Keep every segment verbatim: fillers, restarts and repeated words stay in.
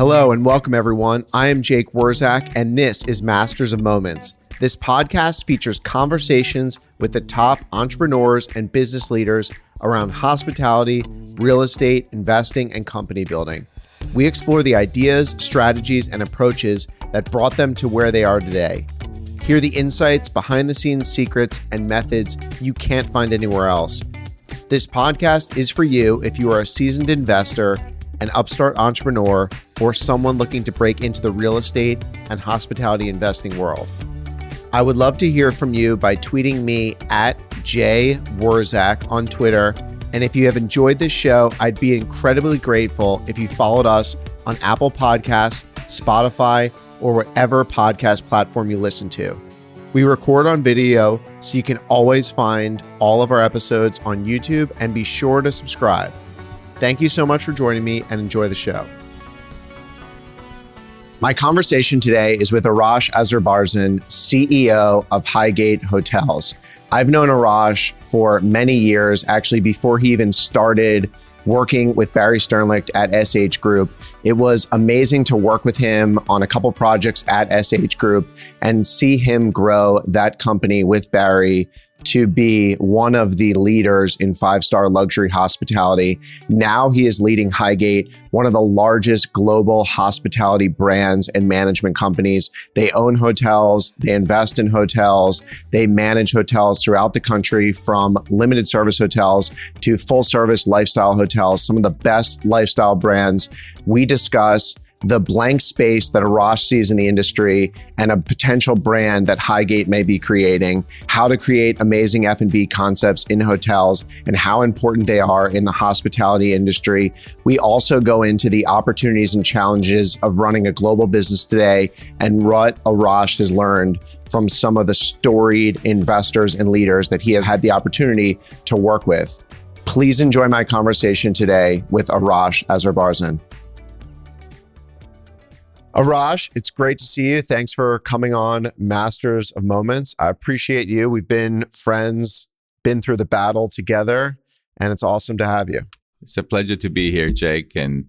Hello and welcome, everyone. I am Jake Wurzak, and this is Masters of Moments. This podcast features conversations with the top entrepreneurs and business leaders around hospitality, real estate, investing, and company building. We explore the ideas, strategies, and approaches that brought them to where they are today. Hear the insights, behind-the-scenes secrets, and methods you can't find anywhere else. This podcast is for you if you are a seasoned investor, an upstart entrepreneur, or someone looking to break into the real estate and hospitality investing world. I would love to hear from you by tweeting me at jwurzak on Twitter. And if you have enjoyed this show, I'd be incredibly grateful if you followed us on Apple Podcasts, Spotify, or whatever podcast platform you listen to. We record on video, so you can always find all of our episodes on YouTube, and be sure to subscribe. Thank you so much for joining me, and enjoy the show. My conversation today is with Arash Azarbarzin, C E O of Highgate Hotels. I've known Arash for many years, actually before he even started working with Barry Sternlicht at S H Group. It was amazing to work with him on a couple projects at S H Group and see him grow that company with Barry to be one of the leaders in five-star luxury hospitality. Now he is leading Highgate, one of the largest global hospitality brands and management companies. They own hotels, they invest in hotels, they manage hotels throughout the country, from limited service hotels to full-service lifestyle hotels, some of the best lifestyle brands. We discuss the blank space that Arash sees in the industry and a potential brand that Highgate may be creating, how to create amazing F and B concepts in hotels and how important they are in the hospitality industry. We also go into the opportunities and challenges of running a global business today and what Arash has learned from some of the storied investors and leaders that he has had the opportunity to work with. Please enjoy my conversation today with Arash Azarbarzin. Arash, it's great to see you. Thanks for coming on Masters of Moments. I appreciate you. We've been friends, been through the battle together, and it's awesome to have you. It's a pleasure to be here, Jake, and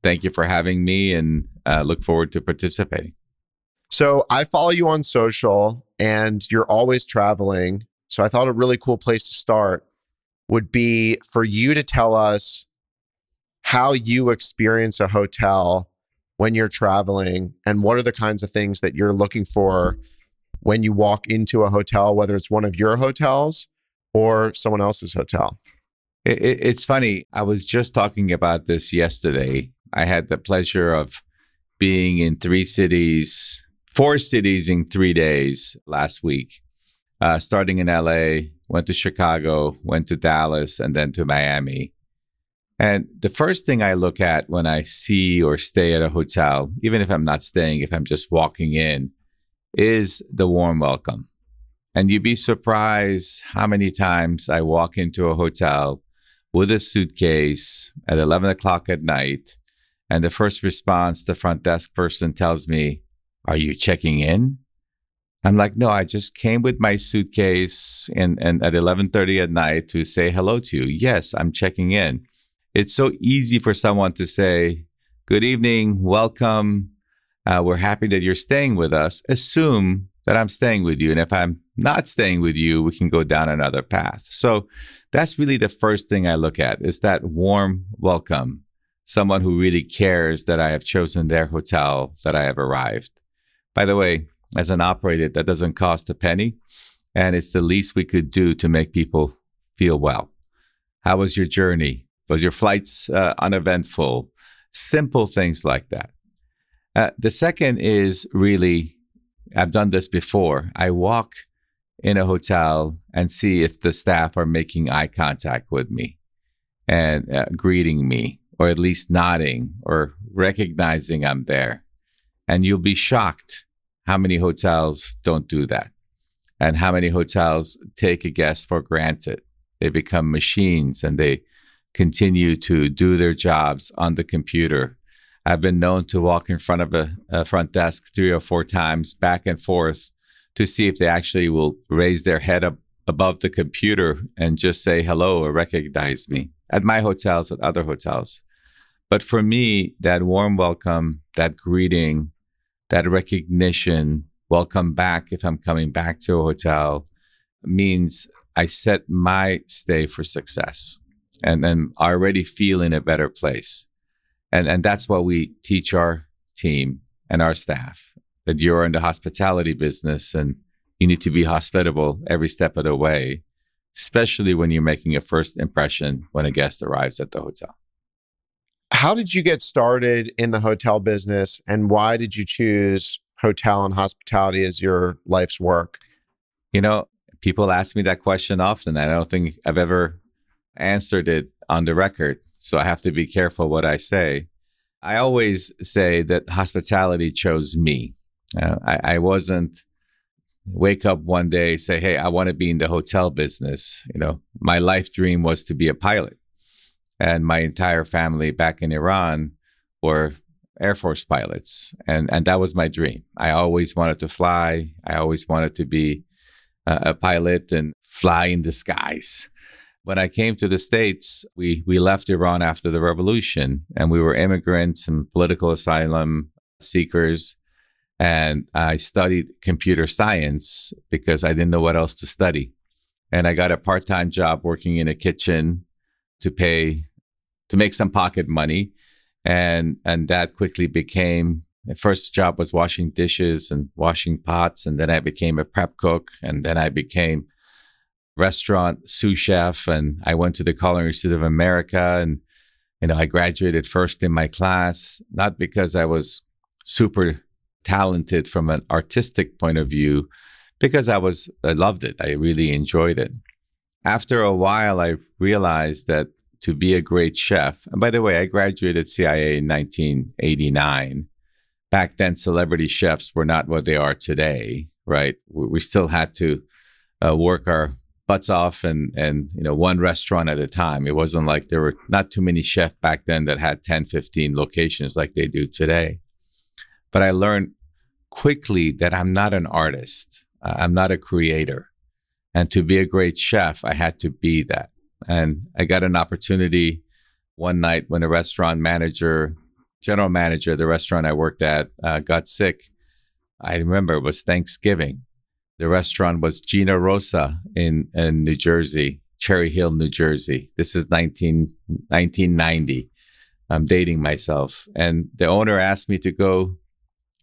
thank you for having me, and uh, look forward to participating. So I follow you on social, and you're always traveling. So I thought a really cool place to start would be for you to tell us how you experience a hotel when you're traveling, and what are the kinds of things that you're looking for when you walk into a hotel, whether it's one of your hotels or someone else's hotel? It, it, it's funny. I was just talking about this yesterday. I had the pleasure of being in three cities, four cities in three days last week, uh, starting in L A, went to Chicago, went to Dallas, and then to Miami. And the first thing I look at when I see or stay at a hotel, even if I'm not staying, if I'm just walking in, is the warm welcome. And you'd be surprised how many times I walk into a hotel with a suitcase at eleven o'clock at night, and the first response the front desk person tells me, "Are you checking in?" I'm like, "No, I just came with my suitcase and, and at eleven thirty at night to say hello to you. Yes, I'm checking in." It's so easy for someone to say, "Good evening, welcome, uh, we're happy that you're staying with us." Assume that I'm staying with you. And if I'm not staying with you, we can go down another path. So that's really the first thing I look at, is that warm welcome. Someone who really cares that I have chosen their hotel, that I have arrived. By the way, as an operator, that doesn't cost a penny. And it's the least we could do to make people feel well. How was your journey? Was your flights uh, uneventful? Simple things like that. Uh, the second is really, I've done this before. I walk in a hotel and see if the staff are making eye contact with me and uh, greeting me, or at least nodding or recognizing I'm there. And you'll be shocked how many hotels don't do that and how many hotels take a guest for granted. They become machines and they continue to do their jobs on the computer. I've been known to walk in front of a, a front desk three or four times back and forth to see if they actually will raise their head up above the computer and just say hello or recognize me, at my hotels, at other hotels. But for me, that warm welcome, that greeting, that recognition, welcome back if I'm coming back to a hotel, means I set my stay for success and I'm already feeling a better place. And and that's what we teach our team and our staff, that you're in the hospitality business and you need to be hospitable every step of the way, especially when you're making a first impression when a guest arrives at the hotel. How did you get started in the hotel business, and why did you choose hotel and hospitality as your life's work? You know, people ask me that question often. I don't think I've ever answered it on the record, so I have to be careful what I say. I always say that hospitality chose me. Uh, I, I wasn't wake up one day, say, hey, I want to be in the hotel business. You know, my life dream was to be a pilot. And my entire family back in Iran were Air Force pilots. And, and that was my dream. I always wanted to fly. I always wanted to be a, a pilot and fly in the skies. When I came to the States, we, we left Iran after the revolution, and we were immigrants and political asylum seekers. And I studied computer science because I didn't know what else to study. And I got a part-time job working in a kitchen to pay, to make some pocket money. And, and that quickly became, my first job was washing dishes and washing pots. And then I became a prep cook. And then I became restaurant sous chef. And I went to the Culinary Institute of America. And, you know, I graduated first in my class, not because I was super talented from an artistic point of view, because I was, I loved it. I really enjoyed it. After a while, I realized that to be a great chef, and by the way, I graduated C I A in nineteen eighty-nine. Back then, celebrity chefs were not what they are today, right? We still had to uh, work our butts off and, and, you know, one restaurant at a time. It wasn't like there were not too many chefs back then that had ten, fifteen locations like they do today. But I learned quickly that I'm not an artist. I'm not a creator. And to be a great chef, I had to be that. And I got an opportunity one night when a restaurant manager, general manager of the restaurant I worked at, uh, got sick. I remember it was Thanksgiving. The restaurant was Gina Rosa in, in New Jersey, Cherry Hill, New Jersey. This is nineteen ninety. I'm dating myself. And the owner asked me to go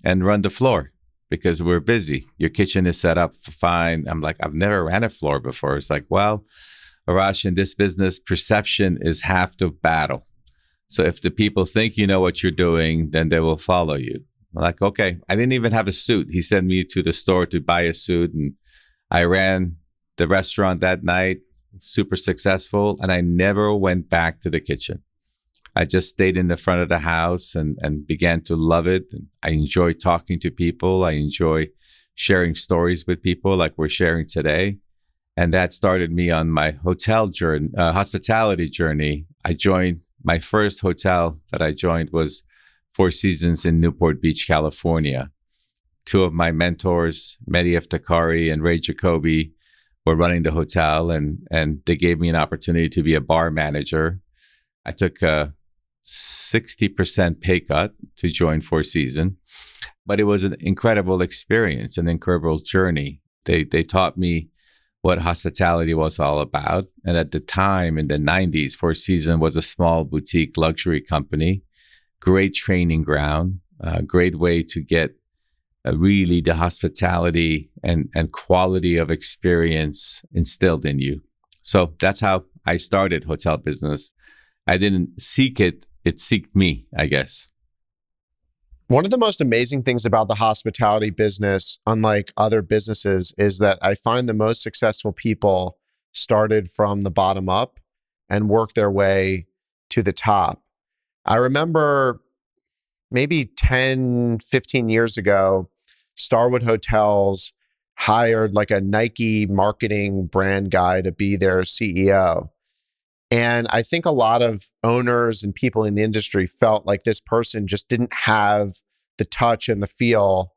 and run the floor, because we're busy. Your kitchen is set up fine. I'm like, I've never ran a floor before. It's like, well, Arash, in this business, perception is half the battle. So if the people think you know what you're doing, then they will follow you. I'm like, okay. I didn't even have a suit. He sent me to the store to buy a suit. And I ran the restaurant that night, super successful. And I never went back to the kitchen. I just stayed in the front of the house and, and began to love it. I enjoy talking to people. I enjoy sharing stories with people like we're sharing today. And that started me on my hotel journey, uh, hospitality journey. I joined, my first hotel that I joined was Four Seasons in Newport Beach, California. Two of my mentors, Mehdi Kimji and Ray Jacoby, were running the hotel, and, and they gave me an opportunity to be a bar manager. I took a sixty percent pay cut to join Four Seasons, but it was an incredible experience, an incredible journey. They they taught me what hospitality was all about. And at the time in the nineties, Four Seasons was a small boutique luxury company, great training ground, a great way to get uh, really the hospitality and, and quality of experience instilled in you. So that's how I started hotel business. I didn't seek it. It seeked me, I guess. One of the most amazing things about the hospitality business, unlike other businesses, is that I find the most successful people started from the bottom up and worked their way to the top. I remember maybe ten, fifteen years ago, Starwood Hotels hired like a Nike marketing brand guy to be their C E O. And I think a lot of owners and people in the industry felt like this person just didn't have the touch and the feel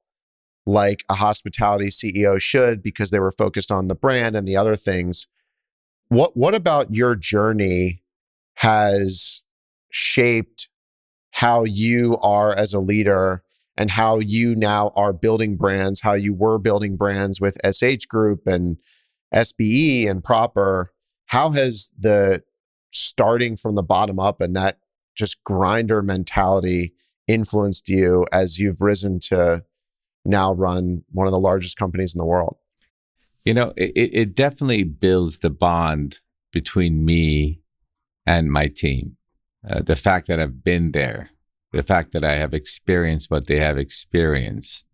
like a hospitality C E O should, because they were focused on the brand and the other things. What, what about your journey has shaped how you are as a leader and how you now are building brands, how you were building brands with S H Group and S B E and Proper. How has the starting from the bottom up and that just grinder mentality influenced you as you've risen to now run one of the largest companies in the world? You know, it, it definitely builds the bond between me and my team. Uh, the fact that I've been there, the fact that I have experienced what they have experienced,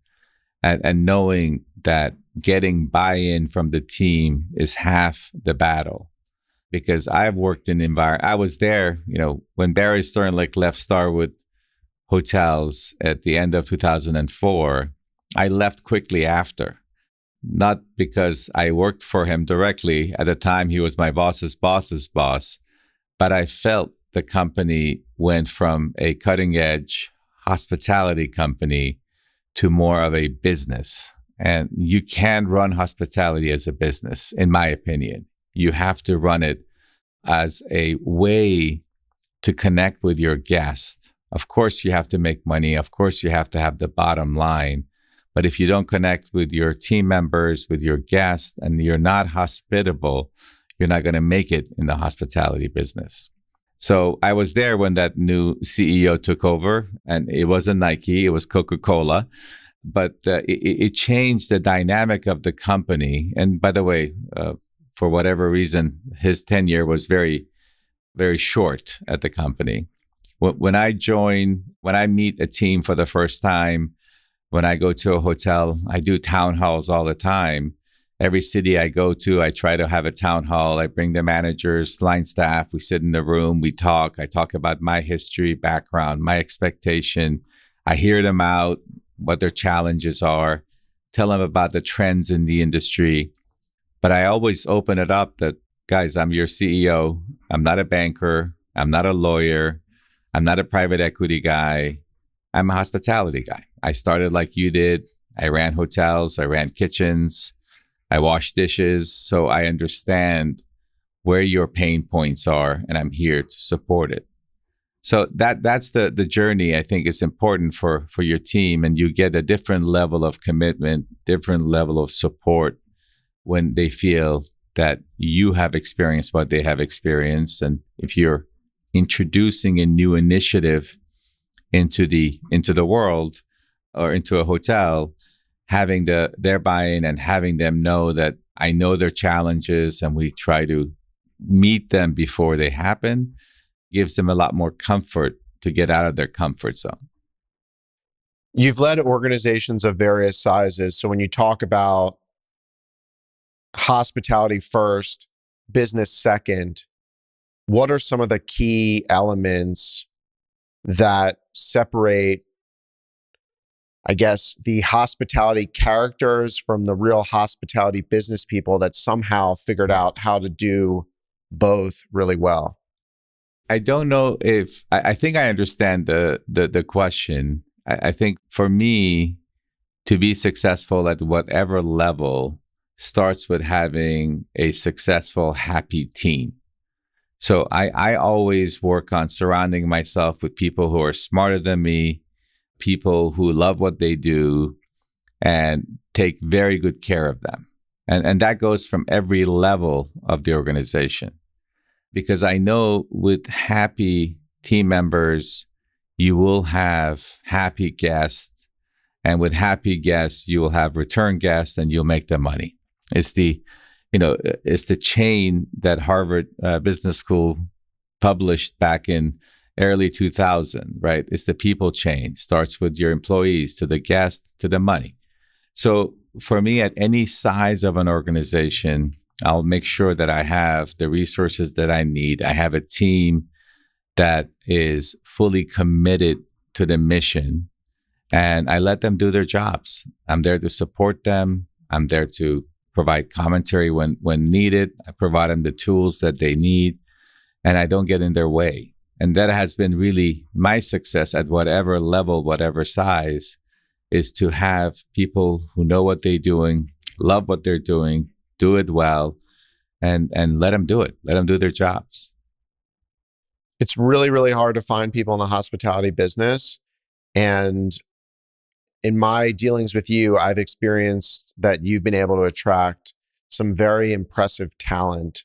and, and knowing that getting buy-in from the team is half the battle. Because I've worked in environment, I was there, you know, when Barry Sternlicht left Starwood Hotels at the end of two thousand four, I left quickly after. Not because I worked for him directly. At the time, he was my boss's boss's boss. But I felt the company went from a cutting-edge hospitality company to more of a business. And you can run hospitality as a business, in my opinion. You have to run it as a way to connect with your guest. Of course, you have to make money. Of course, you have to have the bottom line. But if you don't connect with your team members, with your guests, and you're not hospitable, you're not going to make it in the hospitality business. So I was there when that new C E O took over, and it wasn't Nike, it was Coca-Cola. But uh, it, it changed the dynamic of the company. And by the way, uh, for whatever reason, his tenure was very, very short at the company. When I join, when I meet a team for the first time, when I go to a hotel, I do town halls all the time. Every city I go to, I try to have a town hall. I bring the managers, line staff. We sit in the room, we talk. I talk about my history, background, my expectation. I hear them out, what their challenges are, tell them about the trends in the industry. But I always open it up that, guys, I'm your C E O. I'm not a banker. I'm not a lawyer. I'm not a private equity guy. I'm a hospitality guy. I started like you did. I ran hotels. I ran kitchens. I washed dishes. So I understand where your pain points are, and I'm here to support it. So that that's the, the journey I think is important for, for your team. And you get a different level of commitment, different level of support when they feel that you have experienced what they have experienced. And if you're introducing a new initiative into the into the world or into a hotel, having the their buy-in and having them know that I know their challenges and we try to meet them before they happen gives them a lot more comfort to get out of their comfort zone. You've led organizations of various sizes. So when you talk about hospitality first, business second, what are some of the key elements that separate, I guess, the hospitality characters from the real hospitality business people that somehow figured out how to do both really well? I don't know if, I, I think I understand the the, the question. I, I think for me, to be successful at whatever level starts with having a successful, happy team. So I, I always work on surrounding myself with people who are smarter than me, people who love what they do, and take very good care of them. And, and that goes from every level of the organization. Because I know with happy team members, you will have happy guests. And with happy guests, you will have return guests and you'll make them money. It's the You know, it's the chain that Harvard uh, Business School published back in early two thousand, right? It's the people chain. Starts with your employees, to the guest, to the money. So for me, at any size of an organization, I'll make sure that I have the resources that I need. I have a team that is fully committed to the mission, and I let them do their jobs. I'm there to support them. I'm there to provide commentary when, when needed. I provide them the tools that they need, and I don't get in their way. And that has been really my success at whatever level, whatever size, is to have people who know what they're doing, love what they're doing, do it well, and, and let them do it. Let them do their jobs. it's really, really hard to find people in the hospitality business. And in my dealings with you, I've experienced that you've been able to attract some very impressive talent.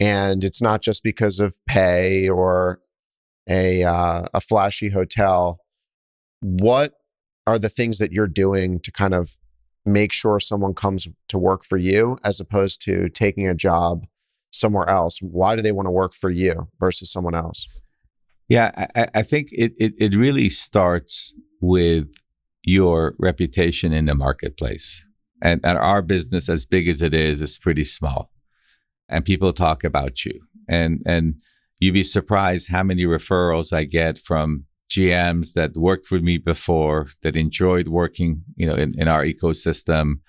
And it's not just because of pay or a uh, a flashy hotel. What are the things that you're doing to kind of make sure someone comes to work for you as opposed to taking a job somewhere else? Why do they want to work for you versus someone else? Yeah, I, I think it, it it really starts with your reputation in the marketplace. And, and our business, as big as it is, is pretty small. And people talk about you. And and you'd be surprised how many referrals I get from G Ms that worked with me before, that enjoyed working, you know, in, in our ecosystem,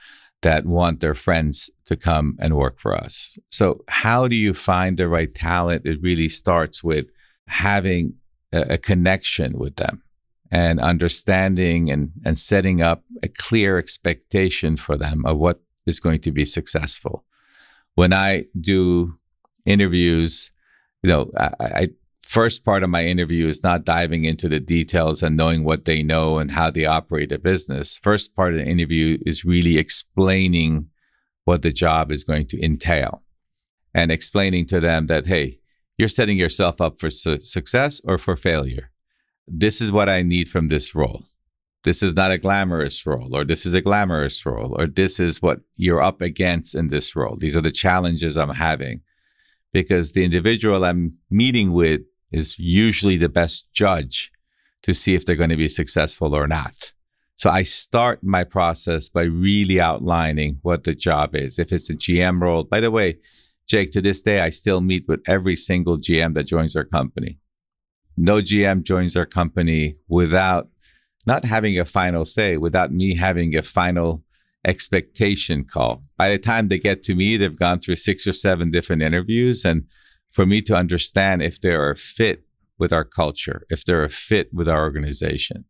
that want their friends to come and work for us. So how do you find the right talent? It really starts with having a, a connection with them and understanding and, and setting up a clear expectation for them of what is going to be successful. When I do interviews, you know, I, I first part of my interview is not diving into the details and knowing what they know and how they operate a business. First part of the interview is really explaining what the job is going to entail and explaining to them that, hey, you're setting yourself up for su- success or for failure. This is what I need from this role. This is not a glamorous role, or this is a glamorous role, or this is what you're up against in this role. These are the challenges I'm having, because the individual I'm meeting with is usually the best judge to see if they're going to be successful or not. So I start my process by really outlining what the job is. If it's a G M role, by the way, Jake, to this day, I still meet with every single G M that joins our company. No G M joins our company without not having a final say, without me having a final expectation call. By the time they get to me, they've gone through six or seven different interviews. And for me to understand if they're a fit with our culture, if they're a fit with our organization.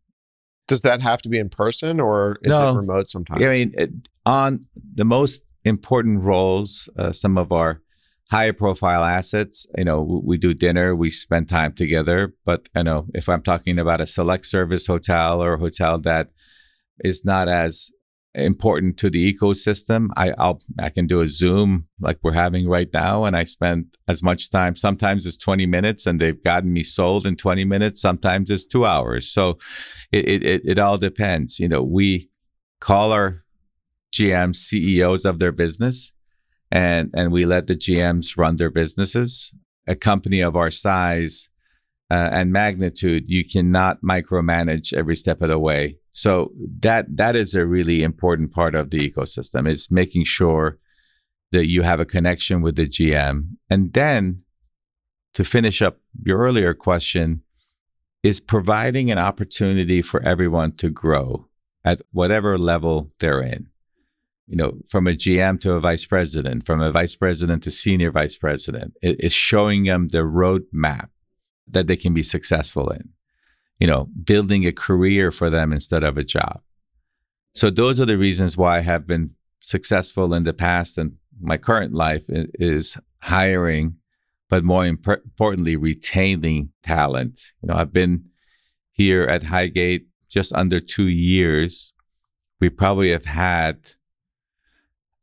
Does that have to be in person, or is no, it remote sometimes? I mean, it, on the most important roles, uh, some of our higher profile assets, you know, we, we do dinner, we spend time together. But you know, if I'm talking about a select service hotel or a hotel that is not as important to the ecosystem, I I'll, I can do a Zoom like we're having right now, and I spend as much time. Sometimes it's twenty minutes and they've gotten me sold in twenty minutes. Sometimes it's two hours. So it it it all depends. You know, we call our G Ms C E Os of their business, and and we let the G Ms run their businesses. A company of our size uh, and magnitude, you cannot micromanage every step of the way. So that that is a really important part of the ecosystem. It's making sure that you have a connection with the G M. And then to finish up your earlier question, is providing an opportunity for everyone to grow at whatever level they're in. You know, from a G M to a vice president, from a vice president to senior vice president, it, it's showing them the roadmap that they can be successful in. You know, building a career for them instead of a job. So those are the reasons why I have been successful in the past, and my current life is hiring, but more imp- importantly, retaining talent. You know, I've been here at Highgate just under two years. We probably have had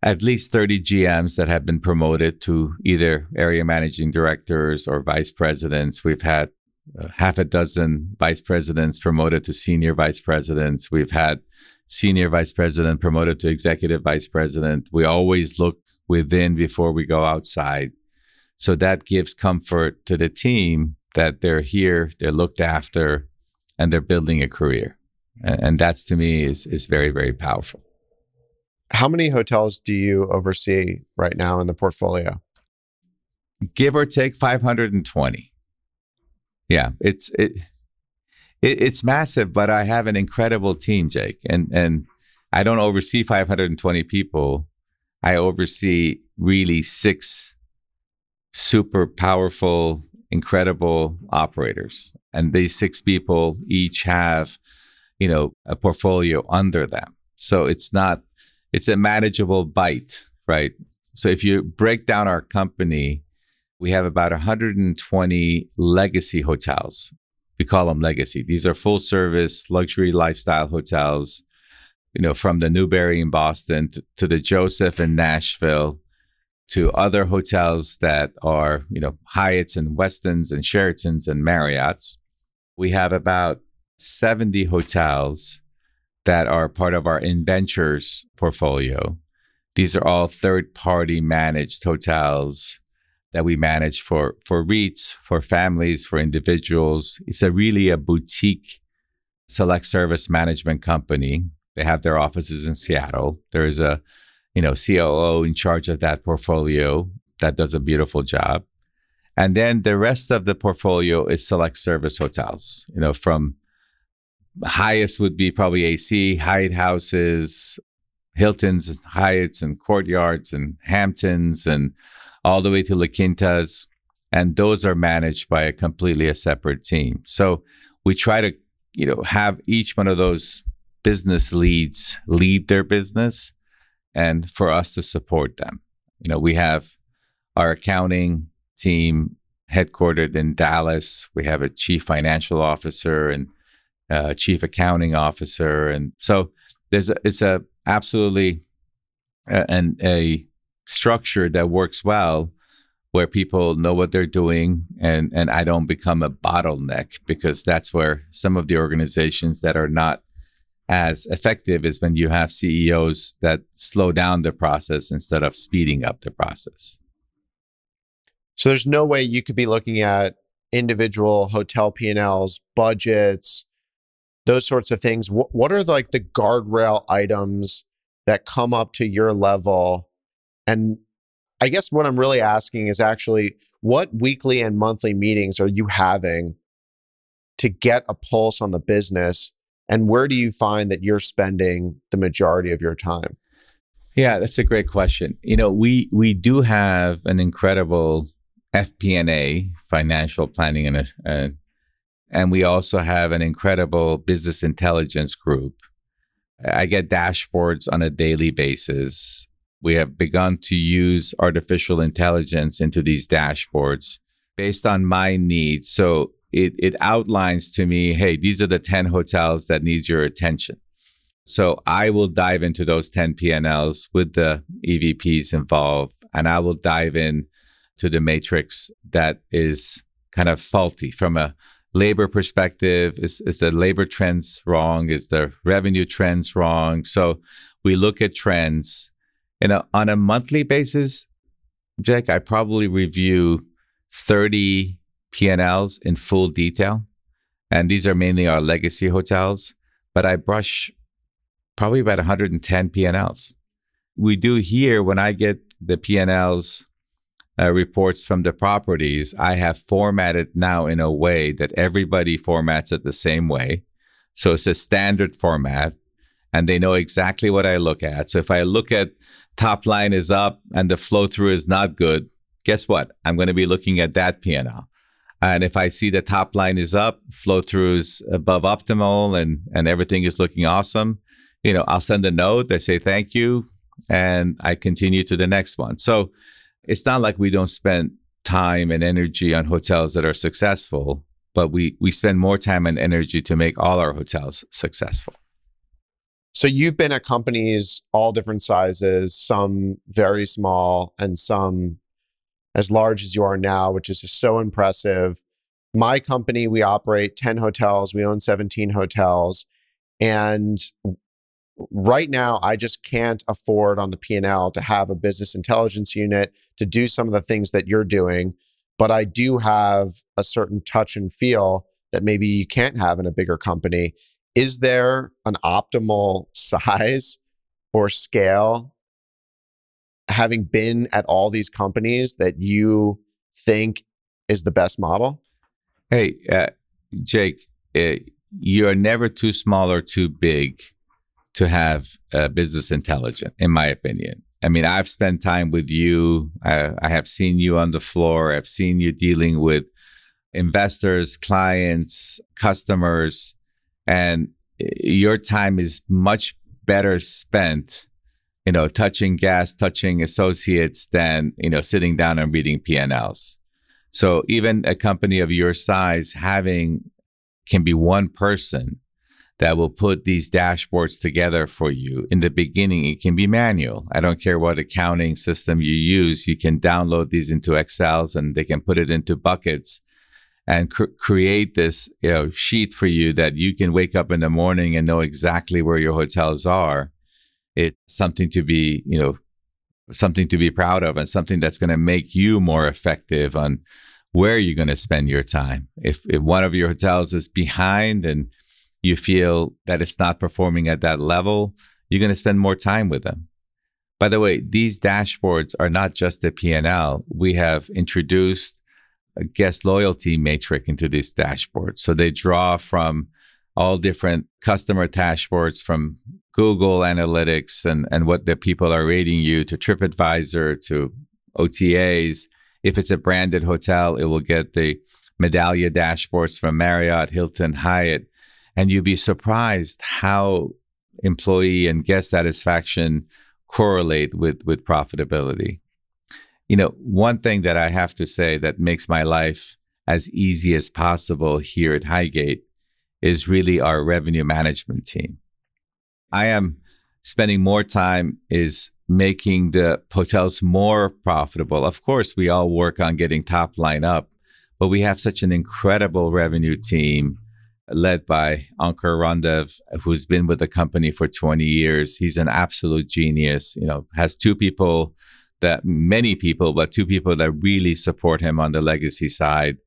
at least thirty G Ms that have been promoted to either area managing directors or vice presidents. We've had Uh, half a dozen vice presidents promoted to senior vice presidents. We've had senior vice president promoted to executive vice president. We always look within before we go outside. So that gives comfort to the team that they're here, they're looked after, and they're building a career. And, and that's, to me, is is very, very powerful. How many hotels do you oversee right now in the portfolio? Give or take five hundred twenty. Yeah, it's it, it it's massive, but I have an incredible team, Jake. And and I don't oversee five hundred twenty people. I oversee really six super powerful, incredible operators. And these six people each have, you know, a portfolio under them. So it's not, it's a manageable bite, right? So if you break down our company, we have about one hundred twenty legacy hotels. We call them legacy. These are full service, luxury lifestyle hotels, you know, from the Newberry in Boston to, to the Joseph in Nashville, to other hotels that are, you know, Hyatts and Westons and Sheratons and Marriotts. We have about seventy hotels that are part of our Inventures portfolio. These are all third-party managed hotels that we manage for, for REITs, for families, for individuals. It's a really a boutique select service management company. They have their offices in Seattle. There is a you know, C O O in charge of that portfolio that does a beautiful job. And then the rest of the portfolio is select service hotels, you know, from highest would be probably A C, Hyatt Houses, Hiltons, and Hyatts and Courtyards and Hamptons and all the way to La Quintas. And those are managed by a completely a separate team. So we try to, you know, have each one of those business leads lead their business, and for us to support them. You know, we have our accounting team headquartered in Dallas. We have a chief financial officer and a chief accounting officer. And so there's a, it's a absolutely a, an, a structure that works well where people know what they're doing, and, and I don't become a bottleneck, because that's where some of the organizations that are not as effective is when you have C E Os that slow down the process instead of speeding up the process. So there's no way you could be looking at individual hotel P and Ls, budgets, those sorts of things. What, what are the, like the guardrail items that come up to your level? And I guess what I'm really asking is actually what weekly and monthly meetings are you having to get a pulse on the business? And where do you find that you're spending the majority of your time? Yeah, that's a great question. You know, we we do have an incredible F P and A, financial planning, and uh, and we also have an incredible business intelligence group. I get dashboards on a daily basis. We have begun to use artificial intelligence into these dashboards based on my needs. So It it outlines to me, hey, these are the ten hotels that need your attention. So I will dive into those ten P and Ls with the E V Ps involved, and I will dive in to the matrix that is kind of faulty from a labor perspective. Is, is the labor trends wrong? Is the revenue trends wrong? So we look at trends. And on a monthly basis, Jake, I probably review thirty P and Ls in full detail. And these are mainly our legacy hotels, but I brush probably about one hundred ten P and Ls. We do here, when I get the P and Ls uh, reports from the properties, I have formatted now in a way that everybody formats it the same way. So it's a standard format, and they know exactly what I look at. So if I look at top line is up and the flow through is not good, guess what? I'm going to be looking at that P and L. And if I see the top line is up, flow through is above optimal, and, and everything is looking awesome, you know, I'll send a note. I say, thank you. And I continue to the next one. So it's not like we don't spend time and energy on hotels that are successful, but we, we spend more time and energy to make all our hotels successful. So you've been at companies all different sizes, some very small and some as large as you are now, which is just so impressive. My company, we operate ten hotels. We own seventeen hotels. And right now, I just can't afford on the P and L to have a business intelligence unit to do some of the things that you're doing. But I do have a certain touch and feel that maybe you can't have in a bigger company. Is there an optimal size or scale, having been at all these companies, that you think is the best model? Hey, uh, Jake, uh, you're never too small or too big to have uh, business intelligence, in my opinion. I mean, I've spent time with you. I, I have seen you on the floor. I've seen you dealing with investors, clients, customers, and your time is much better spent, you know, touching guests, touching associates, than, you know, sitting down and reading P and Ls. So even a company of your size having can be one person that will put these dashboards together for you. In the beginning, it can be manual. I don't care what accounting system you use. You can download these into Excels and they can put it into buckets and cr- create this you know, sheet for you that you can wake up in the morning and know exactly where your hotels are. It's something to be, you know, something to be proud of and something that's going to make you more effective on where you're going to spend your time. If, if one of your hotels is behind and you feel that it's not performing at that level, you're going to spend more time with them. By the way, these dashboards are not just the P and L. We have introduced a guest loyalty matrix into these dashboards. So they draw from all different customer dashboards, from Google Analytics and, and what the people are rating you, to TripAdvisor, to O T As. If it's a branded hotel, it will get the Medallia dashboards from Marriott, Hilton, Hyatt. And you'd be surprised how employee and guest satisfaction correlate with, with profitability. You know, one thing that I have to say that makes my life as easy as possible here at Highgate is really our revenue management team. I am spending more time is making the hotels more profitable. Of course, we all work on getting top line up, but we have such an incredible revenue team led by Ankur Rondev, who's been with the company for twenty years. He's an absolute genius, you know, has two people that many people, but two people that really support him on the legacy side,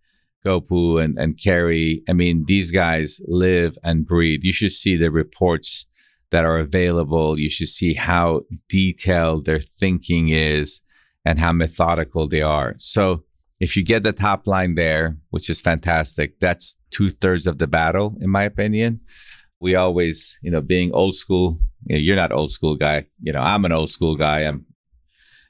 Gopu and, and Kerry. I mean, these guys live and breathe. You should see the reports that are available. You should see how detailed their thinking is and how methodical they are. So if you get the top line there, which is fantastic, that's two thirds of the battle, in my opinion. We always, you know, being old school, you know, you're not old school guy. You know, I'm an old school guy. I'm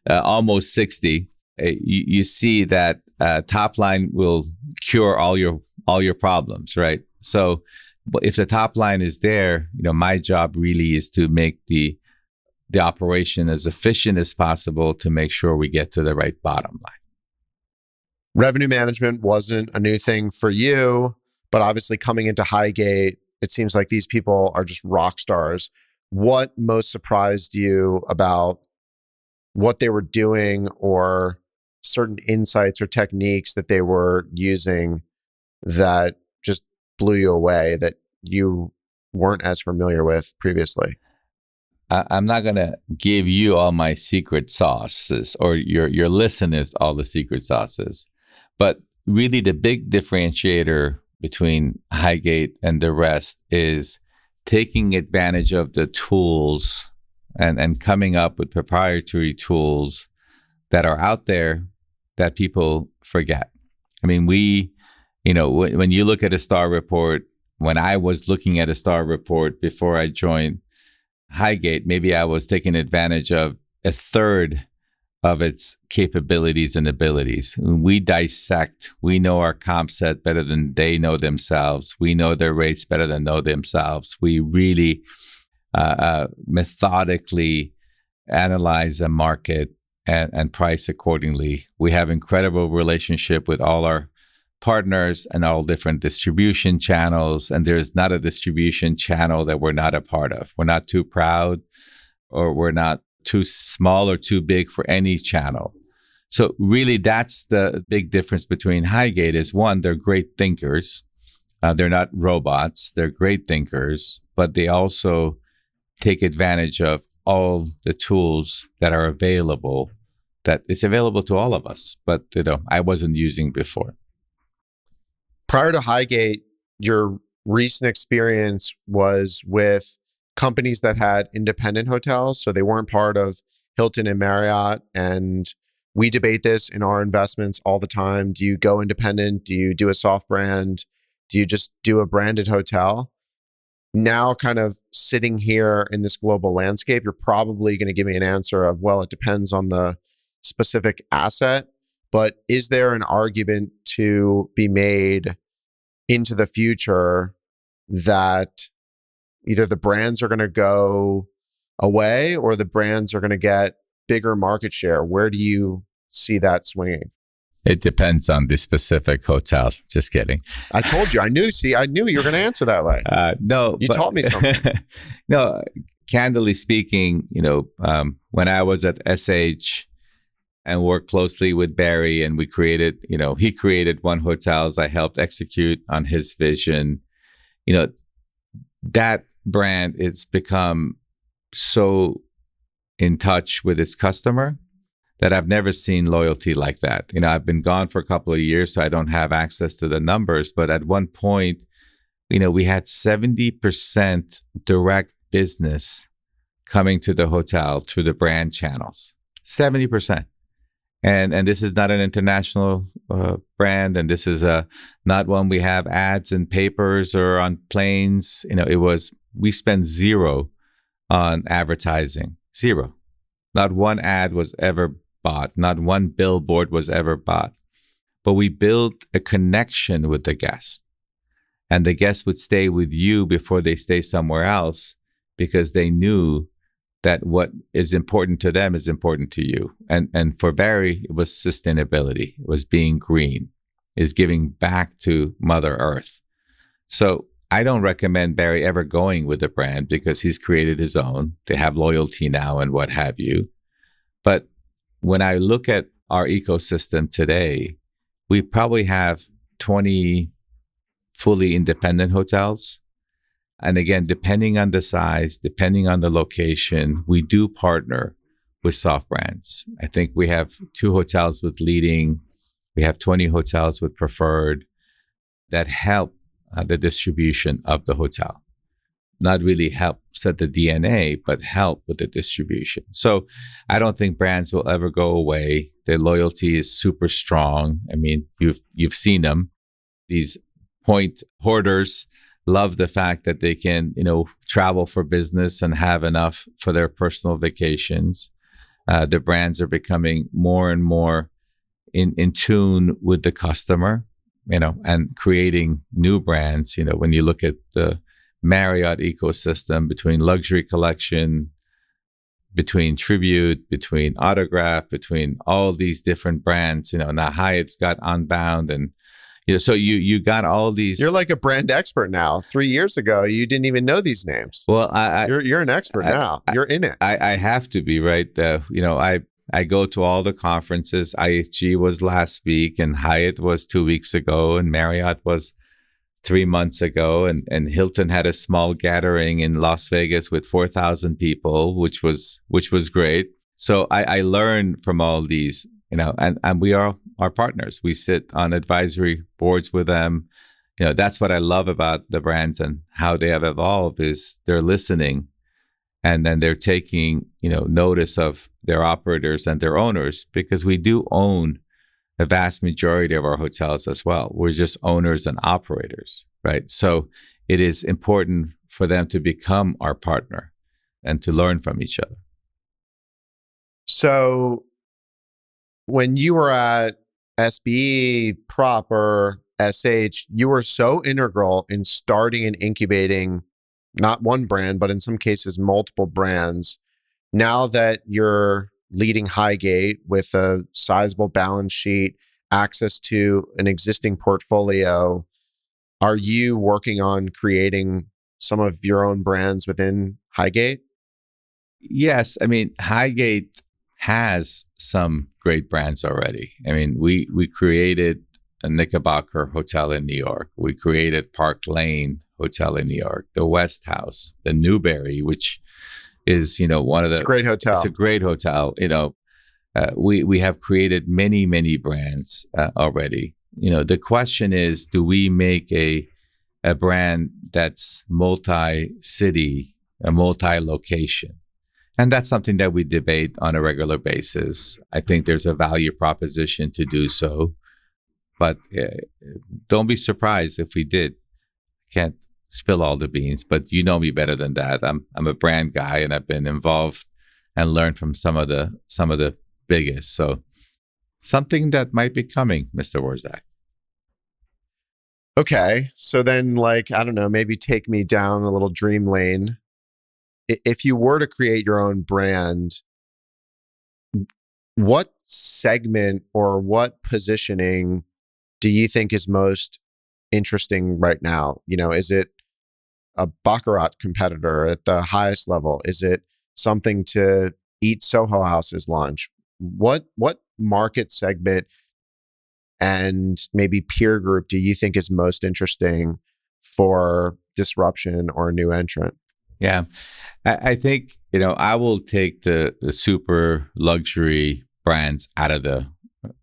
uh, almost sixty. Uh, you, you see that uh, top line will cure all your all your problems, right? So, but if the top line is there, you know, my job really is to make the the operation as efficient as possible to make sure we get to the right bottom line. Revenue management wasn't a new thing for you, but obviously coming into Highgate, it seems like these people are just rock stars. What most surprised you about what they were doing, or certain insights or techniques that they were using that just blew you away, that you weren't as familiar with previously? I'm not going to give you all my secret sauces, or your, your listeners all the secret sauces. But really the big differentiator between Highgate and the rest is taking advantage of the tools and, and coming up with proprietary tools that are out there that people forget. I mean, we, you know, w- when you look at a star report, when I was looking at a star report before I joined Highgate, maybe I was taking advantage of a third of its capabilities and abilities. We dissect, we know our comp set better than they know themselves. We know their rates better than know themselves. We really uh, uh, methodically analyze a market and, and price accordingly. We have incredible relationship with all our partners and all different distribution channels. And there's not a distribution channel that we're not a part of. We're not too proud, or we're not too small or too big for any channel. So really, that's the big difference between Highgate is, one, they're great thinkers. Uh, they're not robots. They're great thinkers, but they also take advantage of all the tools that are available, that it's available to all of us, but you know, I wasn't using before. Prior to Highgate, your recent experience was with companies that had independent hotels, so they weren't part of Hilton and Marriott. And we debate this in our investments all the time. Do you go independent? Do you do a soft brand? Do you just do a branded hotel? Now, kind of sitting here in this global landscape, you're probably going to give me an answer of, well, it depends on the specific asset. But is there an argument to be made into the future that either the brands are going to go away or the brands are going to get bigger market share? Where do you see that swinging? It depends on the specific hotel. Just kidding. I told you. I knew. See, I knew you were going to answer that way. Uh, no. You but, taught me something. No, candidly speaking, you know, um, when I was at S H and worked closely with Barry and we created, you know, he created One Hotels. I helped execute on his vision. You know, that brand, it's become so in touch with its customer that I've never seen loyalty like that. You know, I've been gone for a couple of years, so I don't have access to the numbers. But at one point, you know, we had seventy percent direct business coming to the hotel through the brand channels, seventy percent. And and this is not an international uh, brand, and this is a, not one we have ads in papers or on planes. You know, it was, we spent zero on advertising, zero. Not one ad was ever bought. Not one billboard was ever bought. But we built a connection with the guest. And the guest would stay with you before they stay somewhere else because they knew that what is important to them is important to you. And and for Barry, it was sustainability. It was being green. It was giving back to Mother Earth. So I don't recommend Barry ever going with a brand because he's created his own. They have loyalty now and what have you. But when I look at our ecosystem today, we probably have twenty fully independent hotels. And again, depending on the size, depending on the location, we do partner with soft brands. I think we have two hotels with Leading. We have twenty hotels with Preferred that help Uh, the distribution of the hotel. Not really help set the D N A, but help with the distribution. So I don't think brands will ever go away. Their loyalty is super strong. I mean, you've you've seen them. These point hoarders love the fact that they can, you know, travel for business and have enough for their personal vacations. Uh, the brands are becoming more and more in, in tune with the customer. You know, and creating new brands, you know, when you look at the Marriott ecosystem between Luxury Collection, between Tribute, between Autograph, between all these different brands, you know, now Hyatt's got Unbound and, you know, so you, you got all these. You're like a brand expert now. Three years ago, you didn't even know these names. Well, I, I you're, you're an expert I, now. I, you're in it. I, I have to be, right? Uh, you know, I. I go to all the conferences. I F G was last week and Hyatt was two weeks ago and Marriott was three months ago. And, and Hilton had a small gathering in Las Vegas with four thousand people, which was which was great. So I, I learned from all these, you know, and, and we are our partners. We sit on advisory boards with them. You know, that's what I love about the brands and how they have evolved is they're listening. And then they're taking, you know, notice of their operators and their owners because we do own a vast majority of our hotels as well. We're just owners and operators, right? So it is important for them to become our partner and to learn from each other. So when you were at S B E, Proper, S H, you were so integral in starting and incubating not one brand, but in some cases, multiple brands. Now that you're leading Highgate with a sizable balance sheet, access to an existing portfolio, are you working on creating some of your own brands within Highgate? Yes. I mean, Highgate has some great brands already. I mean, we we created a Knickerbocker Hotel in New York. We created Park Lane Hotel in New York, the West House, the Newberry, which is, you know, one of the... It's a great hotel. It's a great hotel. You know, uh, we, we have created many, many brands uh, already. You know, the question is, do we make a a brand that's multi-city, a multi-location? And that's something that we debate on a regular basis. I think there's a value proposition to do so. But uh, don't be surprised if we did. Can't spill all the beans, but you know me better than that. I'm I'm a brand guy, and I've been involved and learned from some of the some of the biggest. So something that might be coming, Mister Wurzak. Okay, so then, like, I don't know, maybe take me down a little dream lane. If you were to create your own brand, What segment or what positioning do you think is most interesting right now? You know, is it a Baccarat competitor at the highest level? Is it something to eat Soho House's lunch? What what market segment and maybe peer group do you think is most interesting for disruption or a new entrant? Yeah, I, I think, you know, I will take the, the super luxury brands out of the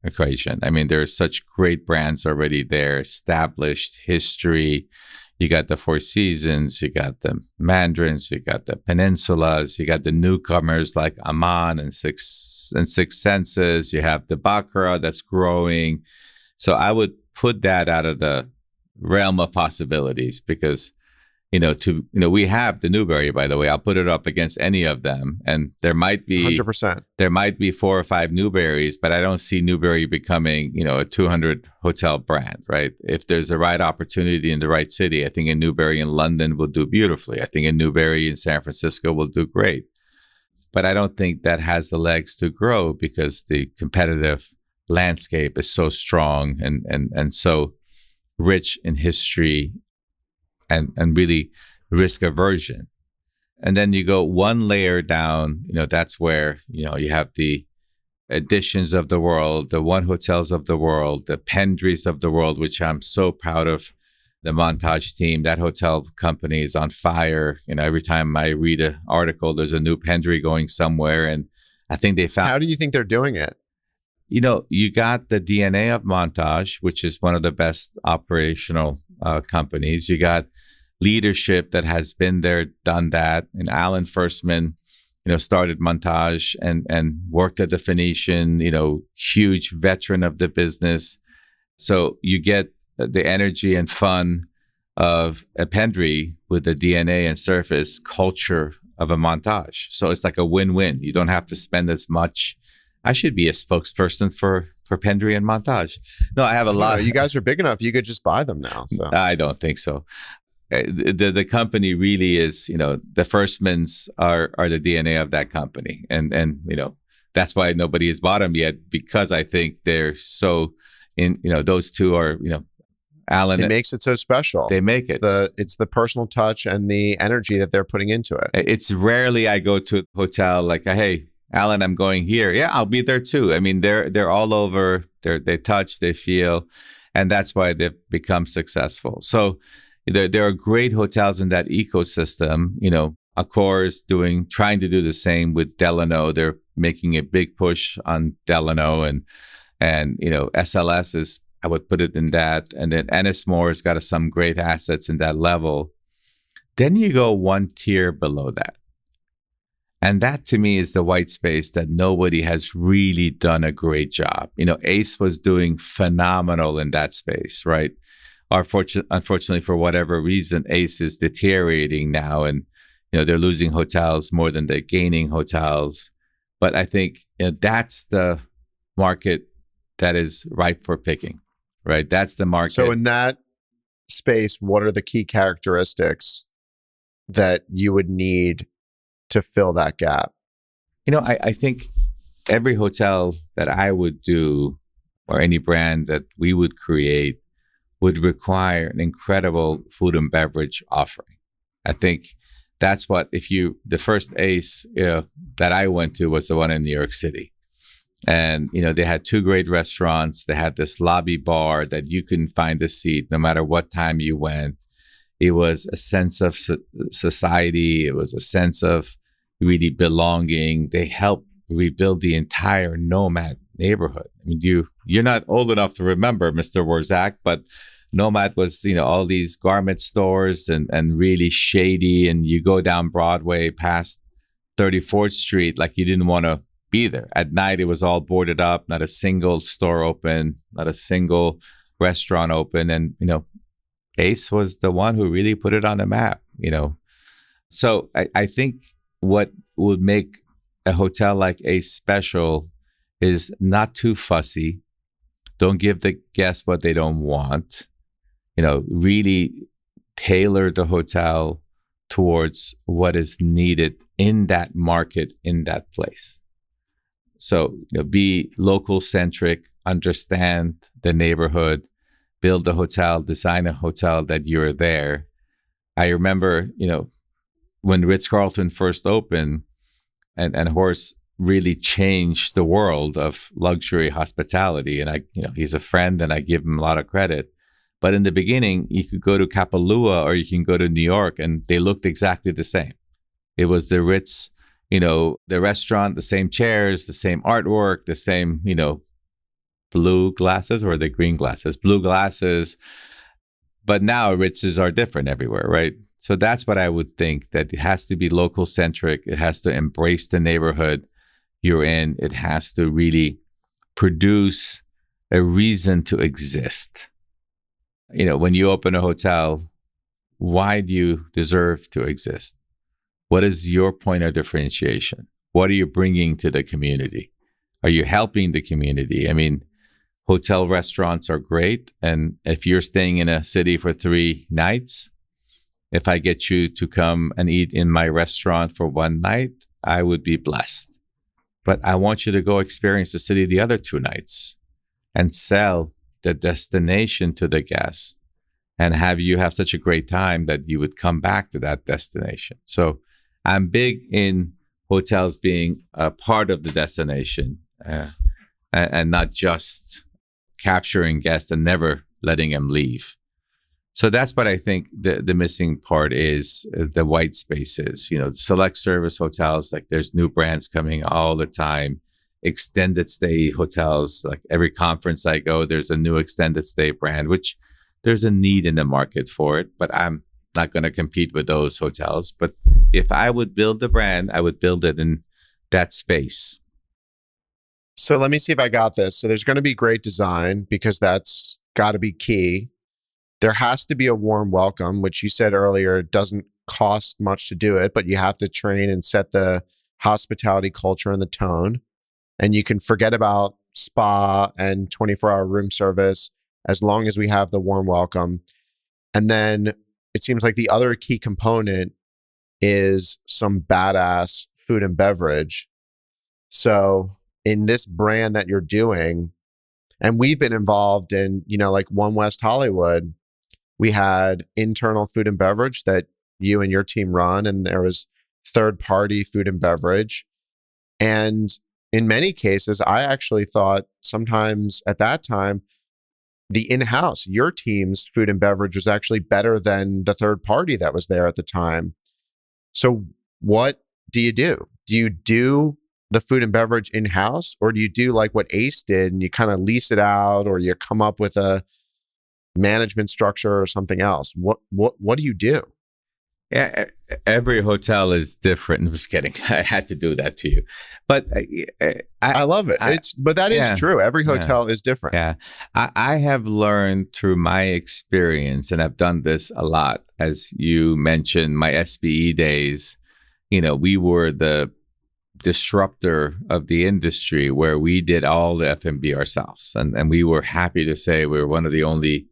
equation. I mean, there are such great brands already there, established history. You got the Four Seasons, you got the Mandarins, you got the Peninsulas, you got the newcomers like Aman and Six and Six Senses. You have the Baccarat that's growing. So I would put that out of the realm of possibilities because, you know, to you know, we have the Newberry, by the way. I'll put it up against any of them, and there might be one hundred percent. There might be four or five Newberries, but I don't see Newberry becoming, you know, a two hundred hotel brand, right? If there's a right opportunity in the right city, I think a Newberry in London will do beautifully. I think a Newberry in San Francisco will do great, but I don't think that has the legs to grow because the competitive landscape is so strong and and and so rich in history. And and really risk aversion. And then you go one layer down, you know, that's where, you know, you have the Editions of the world, the One Hotels of the world, the Pendrys of the world, which I'm so proud of the Montage team. That hotel company is on fire. You know, every time I read an article, there's a new Pendry going somewhere. And I think they found... How do you think they're doing it? You know, you got the D N A of Montage, which is one of the best operational uh, companies. You got leadership that has been there, done that. And Alan Firstman, you know, started Montage and and worked at the Phoenician, you know, huge veteran of the business. So you get the energy and fun of a Pendry with the D N A and surface culture of a Montage. So it's like a win-win. You don't have to spend as much. I should be a spokesperson for, for Pendry and Montage. No, I have a lot. Yeah, you guys are big enough. You could just buy them now. So. I don't think so. The the company really is, you know, the Firstmans are are the D N A of that company. And, and you know, that's why nobody has bought them yet, because I think they're so, in you know, those two are, you know, Alan. It makes it so special. They make it. It's the, it's the personal touch and the energy that they're putting into it. It's rarely I go to a hotel like, hey, Alan, I'm going here. Yeah, I'll be there too. I mean, they're they're all over. They they touch, they feel, and that's why they've become successful. So there there are great hotels in that ecosystem. You know, Accor is doing trying to do the same with Delano. They're making a big push on Delano, and and you know, S L S is, I would put it in that, and then Ennismore has got some great assets in that level. Then you go one tier below that. And that to me is the white space that nobody has really done a great job. You know, Ace was doing phenomenal in that space, right? Our fortune- unfortunately, for whatever reason, Ace is deteriorating now, and you know they're losing hotels more than they're gaining hotels. But I think, you know, that's the market that is ripe for picking, right? That's the market. So in that space, what are the key characteristics that you would need to fill that gap? You know, I, I think every hotel that I would do or any brand that we would create would require an incredible food and beverage offering. I think that's what, if you, the first Ace, you know, that I went to was the one in New York City. And, you know, they had two great restaurants. They had this lobby bar that you couldn't find a seat no matter what time you went. It was a sense of so- society. It was a sense of really belonging. They helped rebuild the entire Nomad neighborhood. I mean, you, you're not old enough to remember, Mister Wurzak, but Nomad was, you know, all these garment stores and, and really shady. And you go down Broadway past thirty-fourth Street, like you didn't want to be there. At night, it was all boarded up, not a single store open, not a single restaurant open. And, you know, Ace was the one who really put it on the map, you know. So I, I think what would make a hotel like Ace special is not too fussy. Don't give the guests what they don't want. You know, really tailor the hotel towards what is needed in that market, in that place. So you know, be local centric, understand the neighborhood, build a hotel, design a hotel that you're there. I remember, you know, when Ritz-Carlton first opened and, and Horst really changed the world of luxury hospitality. And I, you know, he's a friend and I give him a lot of credit. But in the beginning, you could go to Kapalua or you can go to New York and they looked exactly the same. It was the Ritz, you know, the restaurant, the same chairs, the same artwork, the same, you know, blue glasses or the green glasses, blue glasses. But now Ritzes are different everywhere, right? So that's what I would think, that it has to be local centric. It has to embrace the neighborhood you're in. It has to really produce a reason to exist. You know, when you open a hotel, why do you deserve to exist? What is your point of differentiation? What are you bringing to the community? Are you helping the community? I mean, hotel restaurants are great. And if you're staying in a city for three nights, if I get you to come and eat in my restaurant for one night, I would be blessed. But I want you to go experience the city the other two nights and sell the destination to the guests and have you have such a great time that you would come back to that destination. So I'm big in hotels being a part of the destination uh, and, and not just capturing guests and never letting them leave. So that's what I think the, the missing part is, uh, the white spaces, you know, select service hotels, like there's new brands coming all the time. Extended stay hotels, like every conference I go, there's a new extended stay brand, which there's a need in the market for it, but I'm not going to compete with those hotels. But if I would build the brand, I would build it in that space. So let me see if I got this. So there's going to be great design because that's got to be key. There has to be a warm welcome, which you said earlier, it doesn't cost much to do it, but you have to train and set the hospitality culture and the tone. And you can forget about spa and twenty-four hour room service as long as we have the warm welcome. And then it seems like the other key component is some badass food and beverage. So in this brand that you're doing, and we've been involved in, you know, like One West Hollywood, we had internal food and beverage that you and your team run, and there was third-party food and beverage. And in many cases, I actually thought sometimes at that time, the in-house, your team's food and beverage was actually better than the third party that was there at the time. So what do you do? Do you do the food and beverage in-house, or do you do like what Ace did and you kind of lease it out, or you come up with a management structure or something else? What what what do you do? Yeah, every hotel is different. I'm just kidding. I had to do that to you, but I, I, I love it. I, it's but that yeah, is true. Every hotel yeah, is different. Yeah, I, I have learned through my experience, and I've done this a lot. As you mentioned, my S B E days. You know, we were the disruptor of the industry where we did all the F and B ourselves, and and we were happy to say we were one of the only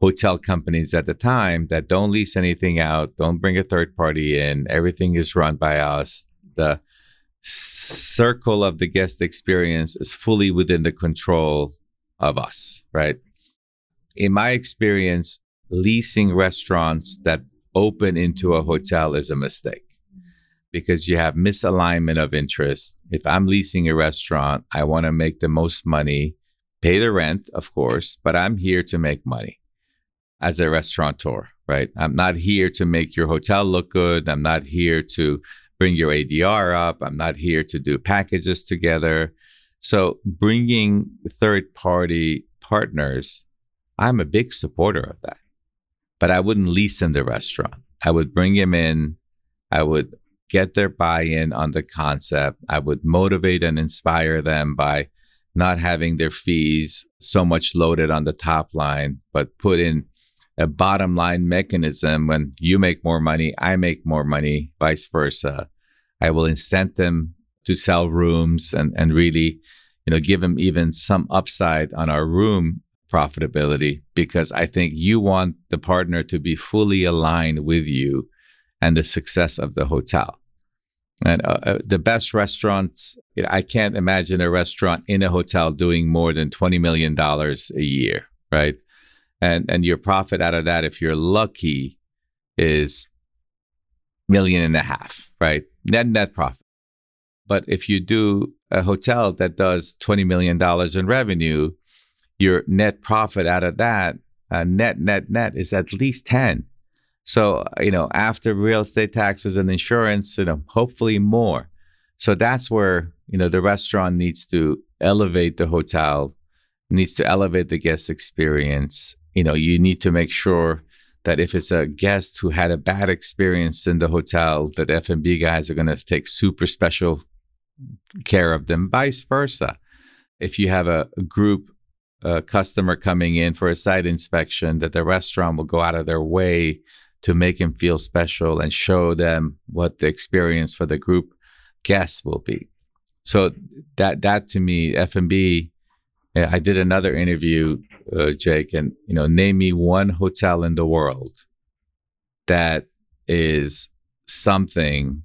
hotel companies at the time that don't lease anything out, don't bring a third party in, everything is run by us. The circle of the guest experience is fully within the control of us, right? In my experience, leasing restaurants that open into a hotel is a mistake because you have misalignment of interest. If I'm leasing a restaurant, I want to make the most money, pay the rent, of course, but I'm here to make money. As a restaurateur, right? I'm not here to make your hotel look good. I'm not here to bring your A D R up. I'm not here to do packages together. So bringing third-party partners, I'm a big supporter of that. But I wouldn't lease in the restaurant. I would bring him in. I would get their buy-in on the concept. I would motivate and inspire them by not having their fees so much loaded on the top line, but put in a bottom line mechanism. When you make more money, I make more money, vice versa. I will incent them to sell rooms and, and really, you know, give them even some upside on our room profitability, because I think you want the partner to be fully aligned with you and the success of the hotel. And uh, the best restaurants, I can't imagine a restaurant in a hotel doing more than twenty million dollars a year, right? And and your profit out of that, if you're lucky, is million and a half, right? Net net profit. But if you do a hotel that does twenty million dollars in revenue, your net profit out of that, uh, net, net, net is at least ten. So, you know, after real estate taxes and insurance, you know, hopefully more. So that's where, you know, the restaurant needs to elevate the hotel, needs to elevate the guest experience. You know, you need to make sure that if it's a guest who had a bad experience in the hotel, that F and B guys are going to take super special care of them, vice versa. If you have a group uh, customer coming in for a site inspection, that the restaurant will go out of their way to make him feel special and show them what the experience for the group guests will be. So that that to me, F and B, I did another interview, uh, Jake, and, you know, name me one hotel in the world that is something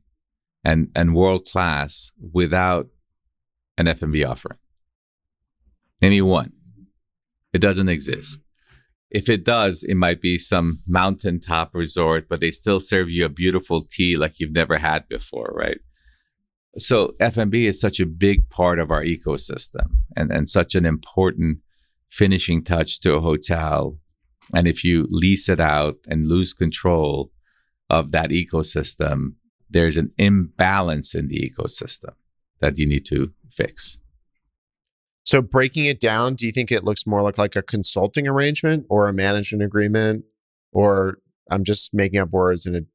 and and world-class without an F and B offering. Name me one. It doesn't exist. If it does, it might be some mountaintop resort, but they still serve you a beautiful tea like you've never had before, right? So F and B is such a big part of our ecosystem and, and such an important finishing touch to a hotel. And if you lease it out and lose control of that ecosystem, there's an imbalance in the ecosystem that you need to fix. So breaking it down, do you think it looks more like, like a consulting arrangement or a management agreement? Or I'm just making up words and it,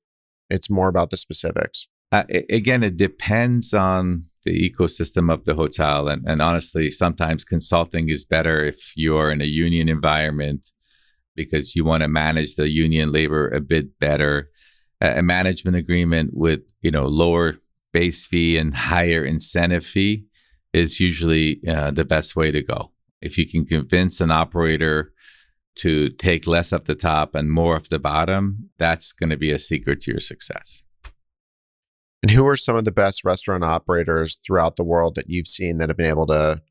it's more about the specifics? Uh, again, it depends on the ecosystem of the hotel. And, and honestly, sometimes consulting is better if you're in a union environment because you want to manage the union labor a bit better. Uh, a management agreement with, you know, lower base fee and higher incentive fee is usually uh, the best way to go. If you can convince an operator to take less of the top and more of the bottom, that's going to be a secret to your success. And who are some of the best restaurant operators throughout the world that you've seen that have been able to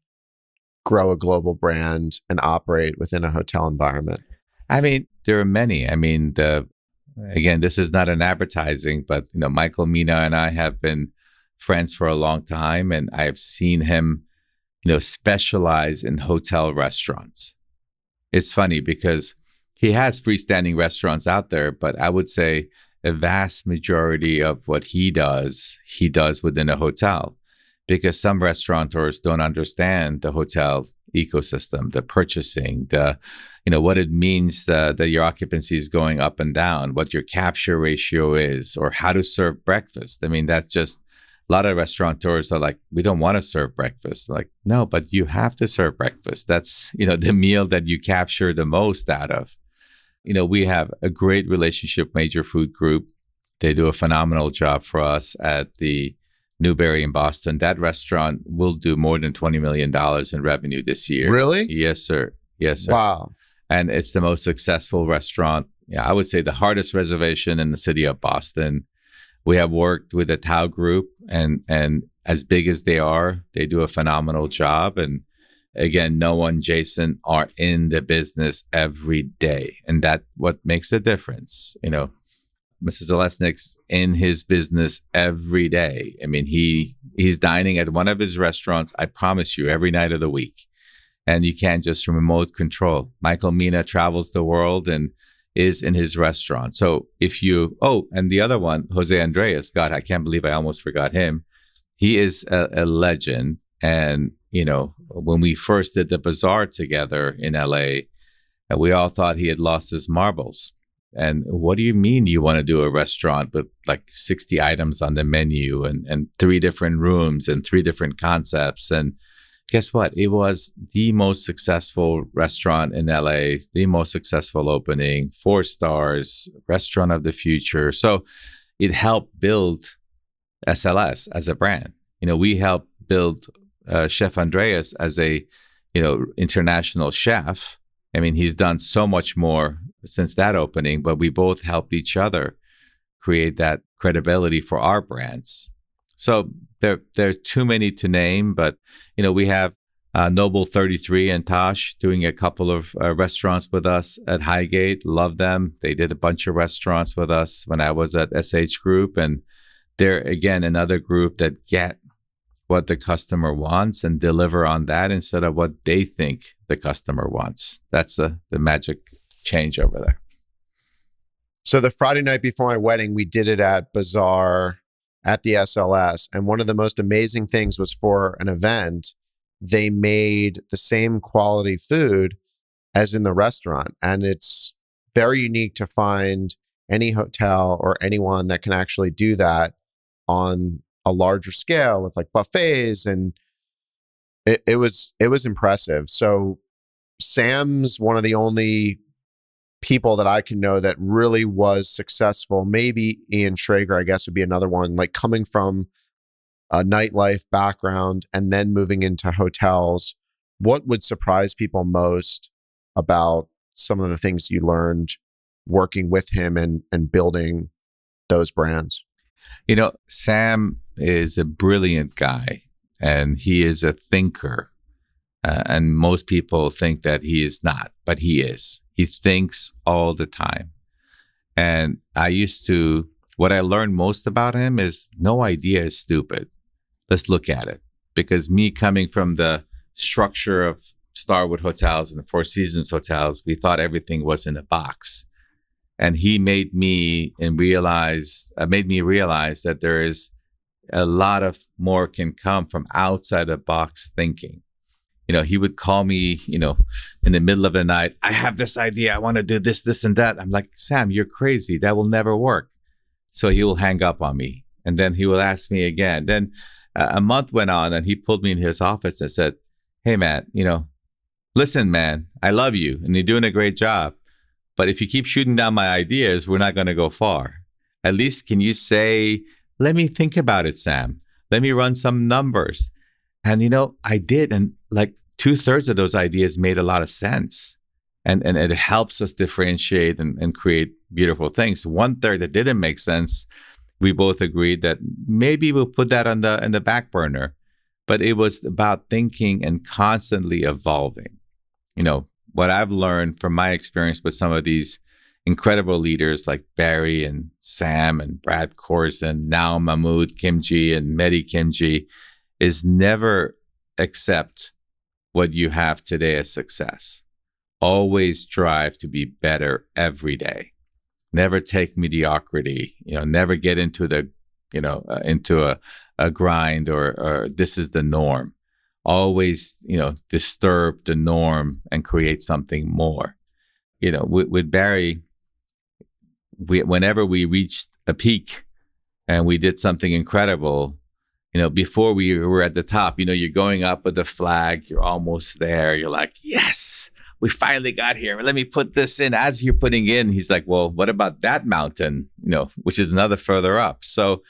grow a global brand and operate within a hotel environment? I mean, there are many. I mean, the, again, this is not an advertising, but you know, Michael Mina and I have been friends for a long time, and I have seen him, you know, specialize in hotel restaurants. It's funny because he has freestanding restaurants out there, but I would say a vast majority of what he does, he does within a hotel, because some restaurateurs don't understand the hotel ecosystem, the purchasing, the, you know, what it means uh, that your occupancy is going up and down, what your capture ratio is, or how to serve breakfast. I mean, that's just, a lot of restaurateurs are like, we don't want to serve breakfast. Like, no, but you have to serve breakfast. That's, you know, the meal that you capture the most out of. You know, we have a great relationship, Major Food Group. They do a phenomenal job for us at the Newberry in Boston. That restaurant will do more than twenty million dollars in revenue this year. Really? Yes, sir. Yes, sir. Wow. And it's the most successful restaurant. Yeah, I would say the hardest reservation in the city of Boston. We have worked with the Tao Group, and, and as big as they are, they do a phenomenal job. And again, Noah and Jason are in the business every day, and that's what makes the difference. You know, Mister Zalesnik's in his business every day. I mean, he he's dining at one of his restaurants, I promise you, every night of the week. And you can't just remote control. Michael Mina travels the world and is in his restaurant. So if you, oh, and the other one, Jose Andreas, God, I can't believe I almost forgot him. He is a, a legend. And you know, when we first did the Bazaar together in L A, we all thought he had lost his marbles. And what do you mean you want to do a restaurant with like sixty items on the menu and, and three different rooms and three different concepts? And guess what? It was the most successful restaurant in L A, the most successful opening, four stars, restaurant of the future. So it helped build S L S as a brand. You know, we helped build Uh, Chef Andreas as a, you know, international chef. I mean, he's done so much more since that opening, but we both helped each other create that credibility for our brands. So there, there's too many to name, but, you know, we have uh, Noble thirty-three and Tosh doing a couple of uh, restaurants with us at Highgate. Love them. They did a bunch of restaurants with us when I was at S H Group. And they're, again, another group that get what the customer wants and deliver on that instead of what they think the customer wants. That's the, the magic change over there. So the Friday night before my wedding, we did it at Bazaar at the S L S. And one of the most amazing things was, for an event, they made the same quality food as in the restaurant. And it's very unique to find any hotel or anyone that can actually do that on a larger scale with like buffets. And it, it was, it was impressive. So Sam's one of the only people that I can know that really was successful. Maybe Ian Schrager, I guess, would be another one, like coming from a nightlife background and then moving into hotels. What would surprise people most about some of the things you learned working with him and, and building those brands? You know, Sam is a brilliant guy, and he is a thinker. Uh, and most people think that he is not, but he is. He thinks all the time. And I used to, what I learned most about him is no idea is stupid. Let's look at it. Because me coming from the structure of Starwood Hotels and the Four Seasons Hotels, we thought everything was in a box. And he made me and realize, uh, made me realize that there is a lot of more can come from outside the box thinking. You know, he would call me, you know, in the middle of the night. I have this idea. I want to do this, this, and that. I'm like, Sam, you're crazy. That will never work. So he will hang up on me. And then he will ask me again. Then uh, a month went on, and he pulled me in his office and said, hey, Matt, you know, listen, man, I love you, and you're doing a great job. But if you keep shooting down my ideas, we're not going to go far. At least can you say, let me think about it, Sam. Let me run some numbers. And, you know, I did. And like, two-thirds of those ideas made a lot of sense, and, and it helps us differentiate and, and create beautiful things. One-third that didn't make sense, we both agreed that maybe we'll put that on the, on the back burner, but it was about thinking and constantly evolving. You know, what I've learned from my experience with some of these incredible leaders like Barry and Sam and Brad Corson, now Mahmoud Kimji and Mehdi Kimji, is never accept what you have today as success. Always strive to be better every day. Never take mediocrity. You know, never get into the, you know, uh, into a, a grind or, or this is the norm. Always, you know, disturb the norm and create something more. You know, with, with Barry, we, whenever we reached a peak and we did something incredible, you know, before we were at the top, you know, you're going up with the flag, you're almost there. You're like, yes, we finally got here. Let me put this in. As you're putting in, he's like, well, what about that mountain? You know, which is another further up. So,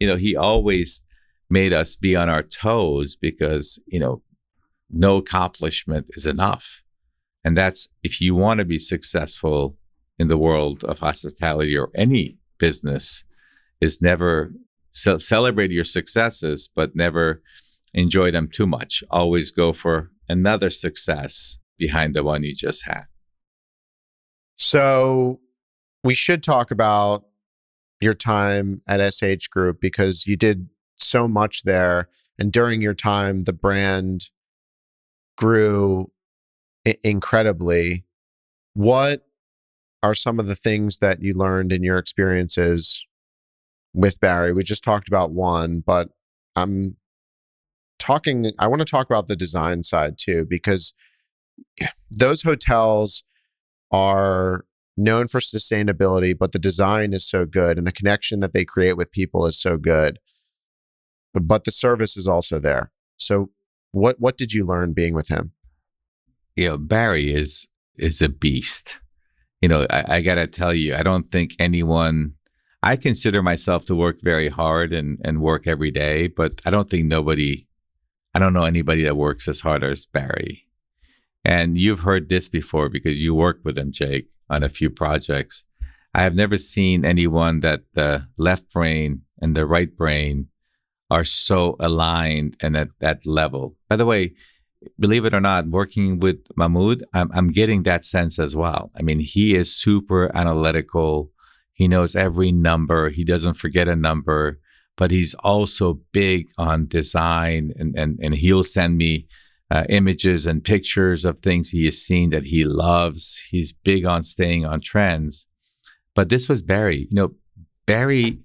you know, he always made us be on our toes because, you know, no accomplishment is enough. And that's, if you want to be successful in the world of hospitality or any business, is never So celebrate your successes, but never enjoy them too much. Always go for another success behind the one you just had. So we should talk about your time at S H Group, because you did so much there. And during your time, the brand grew i- incredibly. What are some of the things that you learned in your experiences with Barry? We just talked about one, but I'm talking, I want to talk about the design side too, because those hotels are known for sustainability, but the design is so good and the connection that they create with people is so good, but the service is also there. So what, what did you learn being with him? You know, Barry is, is a beast. You know, I, I gotta tell you, I don't think anyone, I consider myself to work very hard and, and work every day, but I don't think nobody, I don't know anybody that works as hard as Barry. And you've heard this before because you worked with him, Jake, on a few projects. I have never seen anyone that the left brain and the right brain are so aligned and at that level. By the way, believe it or not, working with Mahmoud, I'm, I'm getting that sense as well. I mean, he is super analytical. He knows every number. He doesn't forget a number, but he's also big on design, and, and, and he'll send me uh, images and pictures of things he has seen that he loves. He's big on staying on trends. But this was Barry. You know, Barry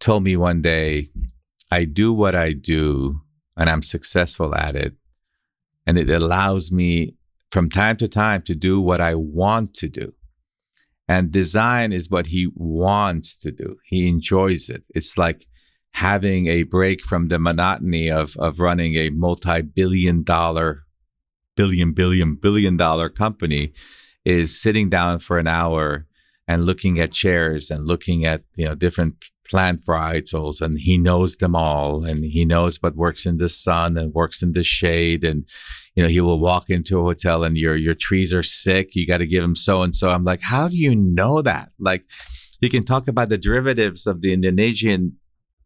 told me one day, I do what I do and I'm successful at it. And it allows me from time to time to do what I want to do. And design is what he wants to do. He enjoys it. It's like having a break from the monotony of, of running a multi-billion dollar, billion, billion, billion dollar company is sitting down for an hour and looking at chairs and looking at, you know, different plant varietals, and he knows them all, and he knows what works in the sun and works in the shade. And, you know, he will walk into a hotel and your your trees are sick, you got to give him so and so. I'm like, how do you know that? Like, you can talk about the derivatives of the Indonesian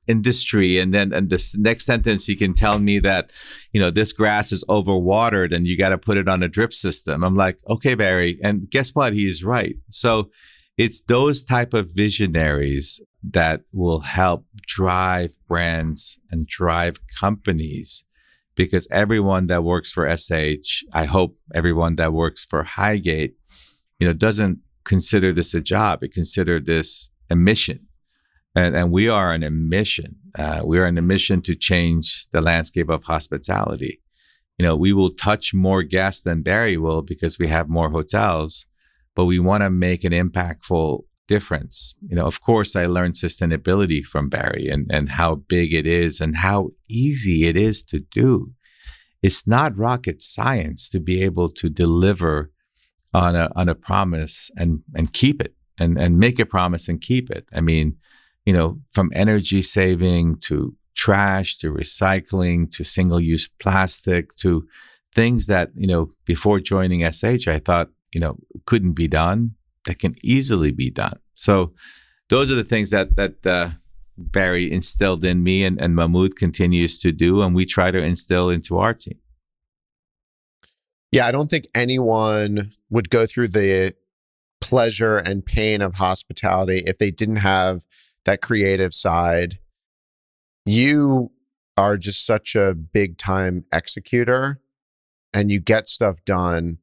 industry, and then and this next sentence he can tell me that, you know, this grass is overwatered and you got to put it on a drip system. I'm like, okay, Barry. And guess what? He's right. So it's those type of visionaries that will help drive brands and drive companies, because everyone that works for S H, I hope everyone that works for Highgate, you know, doesn't consider this a job. It consider this a mission, and and we are on a mission. Uh, we are on a mission to change the landscape of hospitality. You know, we will touch more guests than Barry will because we have more hotels, but we want to make an impactful difference. You know, of course, I learned sustainability from Barry, and, and how big it is and how easy it is to do. It's not rocket science to be able to deliver on a on a promise and, and keep it, and, and make a promise and keep it. I mean, you know, from energy saving to trash to recycling to single-use plastic to things that, you know, before joining S H, I thought, you know, couldn't be done, that can easily be done. So those are the things that that uh, Barry instilled in me, and, and Mahmoud continues to do, and we try to instill into our team. Yeah, I don't think anyone would go through the pleasure and pain of hospitality if they didn't have that creative side. You are just such a big-time executor, and you get stuff done.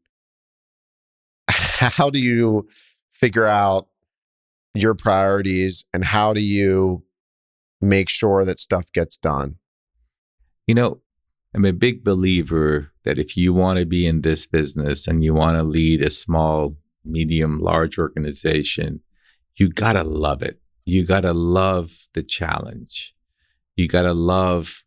How do you figure out your priorities, and how do you make sure that stuff gets done? You know, I'm a big believer that if you want to be in this business and you want to lead a small, medium, large organization, you got to love it. You got to love the challenge. You got to love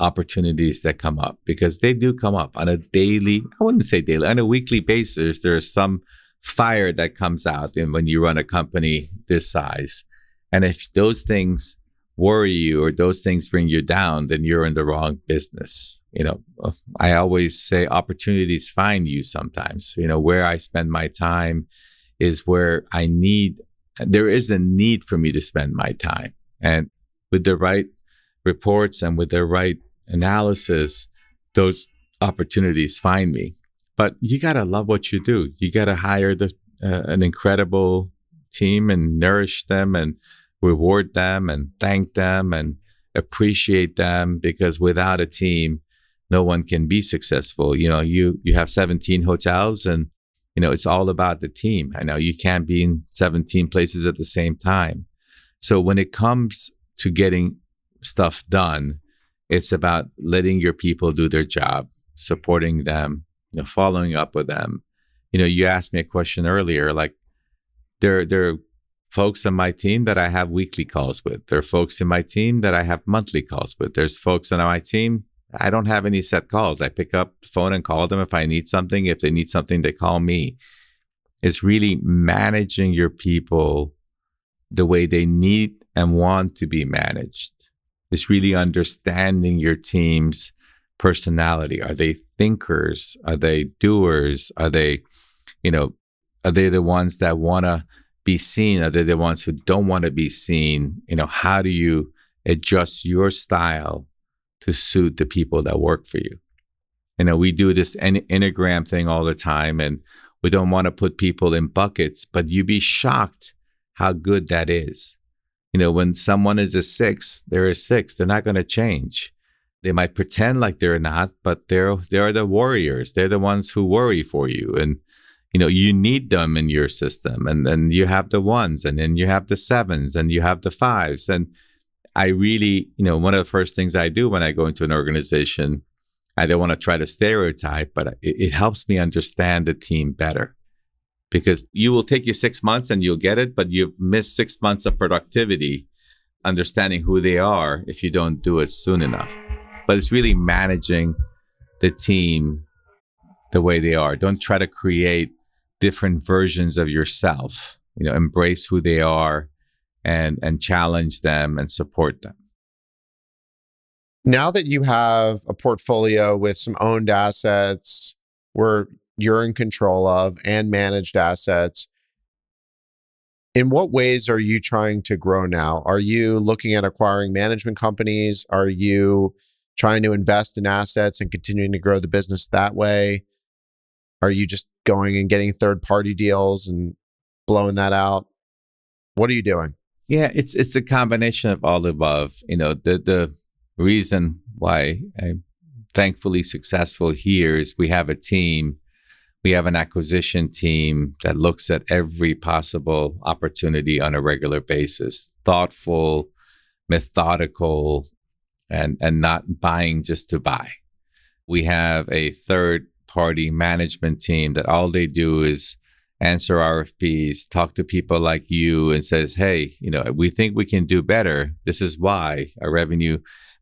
opportunities that come up, because they do come up on a daily, I wouldn't say daily, on a weekly basis. There is some fire that comes out and when you run a company this size. And if those things worry you or those things bring you down, then you're in the wrong business. You know, I always say opportunities find you sometimes. You know, where I spend my time is where I need, there is a need for me to spend my time. And with the right reports and with the right analysis, those opportunities find me. But you got to love what you do. You got to hire the, uh, an incredible team and nourish them and reward them and thank them and appreciate them, because without a team, no one can be successful. You know, you, you have seventeen hotels, and, you know, it's all about the team. I know you can't be in seventeen places at the same time. So when it comes to getting stuff done, it's about letting your people do their job, supporting them, you know, following up with them. You know, you asked me a question earlier, like there, there are folks on my team that I have weekly calls with. There are folks in my team that I have monthly calls with. There's folks on my team, I don't have any set calls. I pick up the phone and call them if I need something. If they need something, they call me. It's really managing your people the way they need and want to be managed. It's really understanding your team's personality. Are they thinkers? Are they doers? Are they, you know, are they the ones that want to be seen? Are they the ones who don't want to be seen? You know, how do you adjust your style to suit the people that work for you. You know, we do this en- Enneagram thing all the time, and we don't want to put people in buckets, but you'd be shocked how good that is. You know, when someone is a six, they're a six. They're not going to change. They might pretend like they're not, but they're they're the warriors. They're the ones who worry for you. And, you know, you need them in your system. And then you have the ones, and then you have the sevens, and you have the fives. And I really, you know, one of the first things I do when I go into an organization, I don't want to try to stereotype, but it, it helps me understand the team better. Because you will take you six months and you'll get it, but you've missed six months of productivity, understanding who they are if you don't do it soon enough. But it's really managing the team the way they are. Don't try to create different versions of yourself. You know, embrace who they are and and challenge them and support them. Now that you have a portfolio with some owned assets, we're you're in control of and managed assets. In what ways are you trying to grow now? Are you looking at acquiring management companies? Are you trying to invest in assets and continuing to grow the business that way? Are you just going and getting third-party deals and blowing that out? What are you doing? Yeah, it's it's a combination of all the above. You know, the the reason why I'm thankfully successful here is we have a team. We have an acquisition team that looks at every possible opportunity on a regular basis, thoughtful, methodical, and, and not buying just to buy. We have a third-party management team that all they do is answer R F Ps, talk to people like you, and says, hey, you know, we think we can do better. This is why our revenue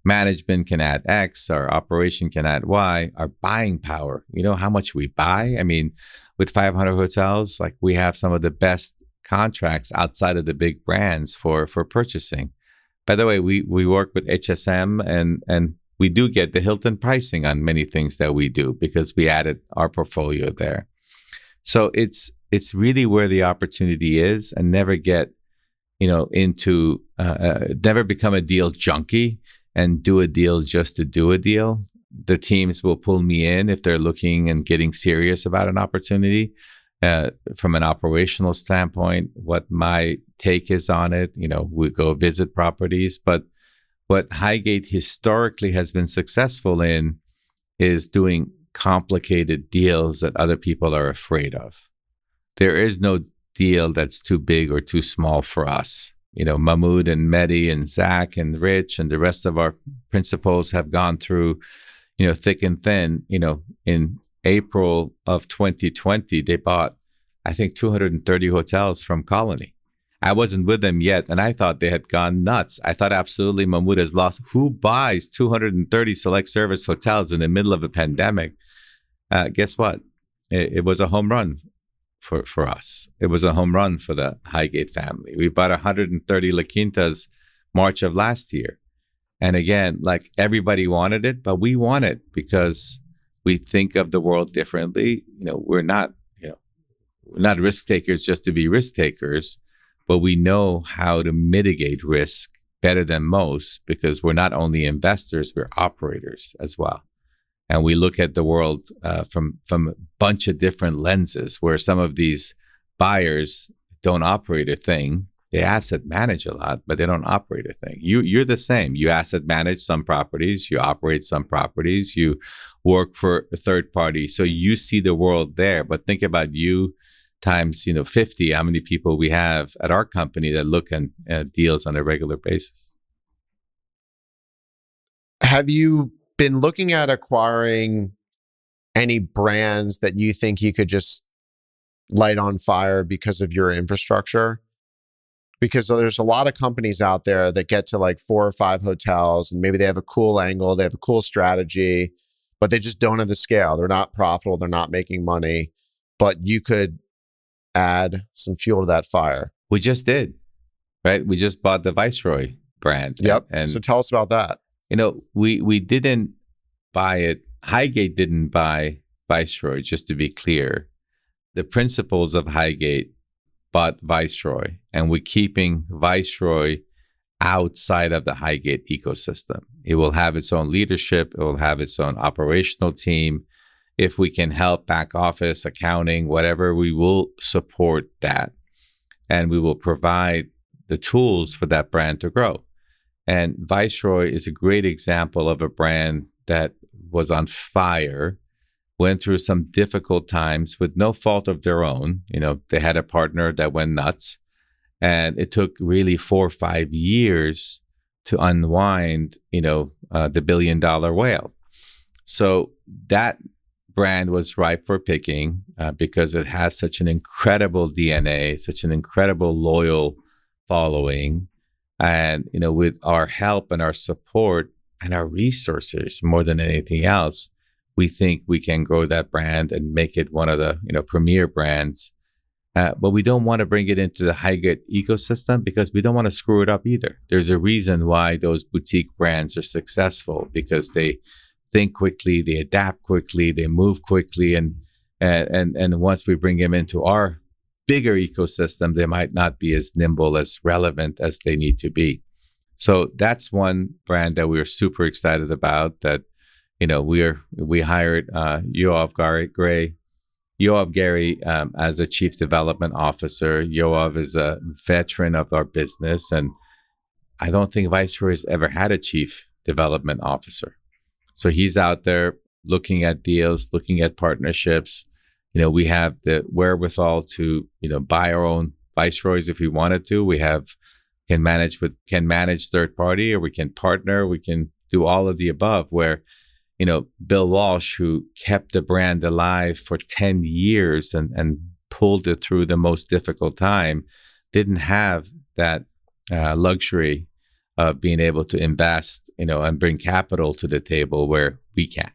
management can add X, our operation can add Y, our buying power. You know how much we buy? I mean, with five hundred hotels, like we have some of the best contracts outside of the big brands for, for purchasing. By the way, we, we work with H S M and, and we do get the Hilton pricing on many things that we do because we added our portfolio there. So it's, it's really where the opportunity is, and never get, you know, into, uh, uh, never become a deal junkie and do a deal just to do a deal. The teams will pull me in if they're looking and getting serious about an opportunity. Uh, from an operational standpoint, what my take is on it, you know, we go visit properties. But what Highgate historically has been successful in is doing complicated deals that other people are afraid of. There is no deal that's too big or too small for us. You know, Mahmoud and Mehdi and Zach and Rich and the rest of our principals have gone through, you know, thick and thin. You know, in April of twenty twenty, they bought, I think, two hundred thirty hotels from Colony. I wasn't with them yet, and I thought they had gone nuts. I thought absolutely Mahmoud has lost. Who buys two hundred thirty select service hotels in the middle of a pandemic? Uh, guess what? It, it was a home run. For, for us, it was a home run for the Highgate family. We bought one hundred thirty La Quintas March of last year. And again, like everybody wanted it, but we want it because we think of the world differently. You know, we're not, you know, we're not risk takers just to be risk takers, but we know how to mitigate risk better than most because we're not only investors, we're operators as well. And we look at the world uh, from from a bunch of different lenses, where some of these buyers don't operate a thing. They asset manage a lot, but they don't operate a thing. You, you're the same. You asset manage some properties. You operate some properties. You work for a third party. So you see the world there. But think about you times, you know, fifty, how many people we have at our company that look at uh, deals on a regular basis. Have you been looking at acquiring any brands that you think you could just light on fire because of your infrastructure? Because there's a lot of companies out there that get to like four or five hotels, and maybe they have a cool angle, they have a cool strategy, but they just don't have the scale. They're not profitable, they're not making money, but you could add some fuel to that fire. We just did, right? We just bought the Viceroy brand. Yep. And, and- so tell us about that. You know, we, we didn't buy it. Highgate didn't buy Viceroy, just to be clear. The principals of Highgate bought Viceroy, and we're keeping Viceroy outside of the Highgate ecosystem. It will have its own leadership. It will have its own operational team. If we can help back office, accounting, whatever, we will support that. And we will provide the tools for that brand to grow. And Viceroy is a great example of a brand that was on fire, went through some difficult times with no fault of their own. You know, they had a partner that went nuts. And it took really four or five years to unwind, you know, uh, the billion dollar whale. So that brand was ripe for picking uh, because it has such an incredible D N A, such an incredible loyal following. And, you know, with our help and our support and our resources more than anything else, we think we can grow that brand and make it one of the, you know, premier brands. Uh, but we don't want to bring it into the Highgate ecosystem because we don't want to screw it up either. There's a reason why those boutique brands are successful, because they think quickly, they adapt quickly, they move quickly. And and and once we bring them into our bigger ecosystem, they might not be as nimble, as relevant as they need to be. So that's one brand that we're super excited about that, you know, we're, we hired uh, Yoav Gray, Yoav Gary um, as a chief development officer. Yoav is a veteran of our business, and I don't think Viceroy has ever had a chief development officer. So he's out there looking at deals, looking at partnerships. You know, we have the wherewithal to, you know, buy our own Viceroys if we wanted to. We have can manage with can manage third party, or we can partner. We can do all of the above. Where, you know, Bill Walsh, who kept the brand alive for ten years and, and pulled it through the most difficult time, didn't have that uh, luxury of being able to invest, you know, and bring capital to the table where we can.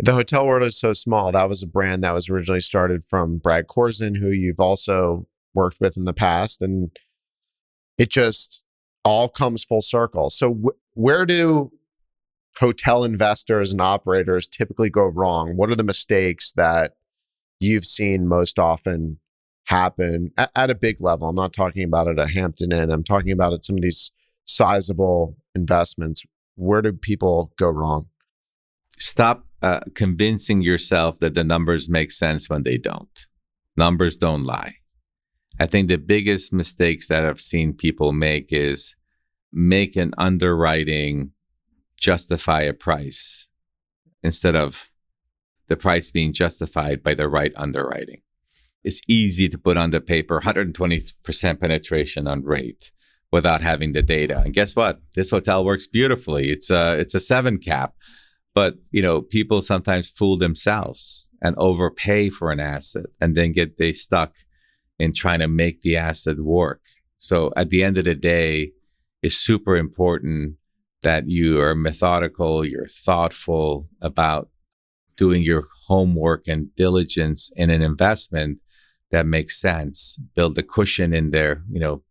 The hotel world is so small. That was a brand that was originally started from Brad Corson, who you've also worked with in the past. And it just all comes full circle. So wh- where do... hotel investors and operators typically go wrong? What are the mistakes that you've seen most often happen at, at a big level? I'm not talking about it at Hampton Inn. I'm talking about at some of these sizable investments. Where do people go wrong? Stop uh, convincing yourself that the numbers make sense when they don't. Numbers don't lie. I think the biggest mistakes that I've seen people make is make an underwriting justify a price instead of the price being justified by the right underwriting. It's easy to put on the paper one hundred twenty percent penetration on rate without having the data. And guess what? This hotel works beautifully. It's a, it's a seven cap. But, you know, people sometimes fool themselves and overpay for an asset and then get they stuck in trying to make the asset work. So at the end of the day, it's super important that you are methodical, you're thoughtful about doing your homework and diligence in an investment that makes sense. Build a cushion in there. You know,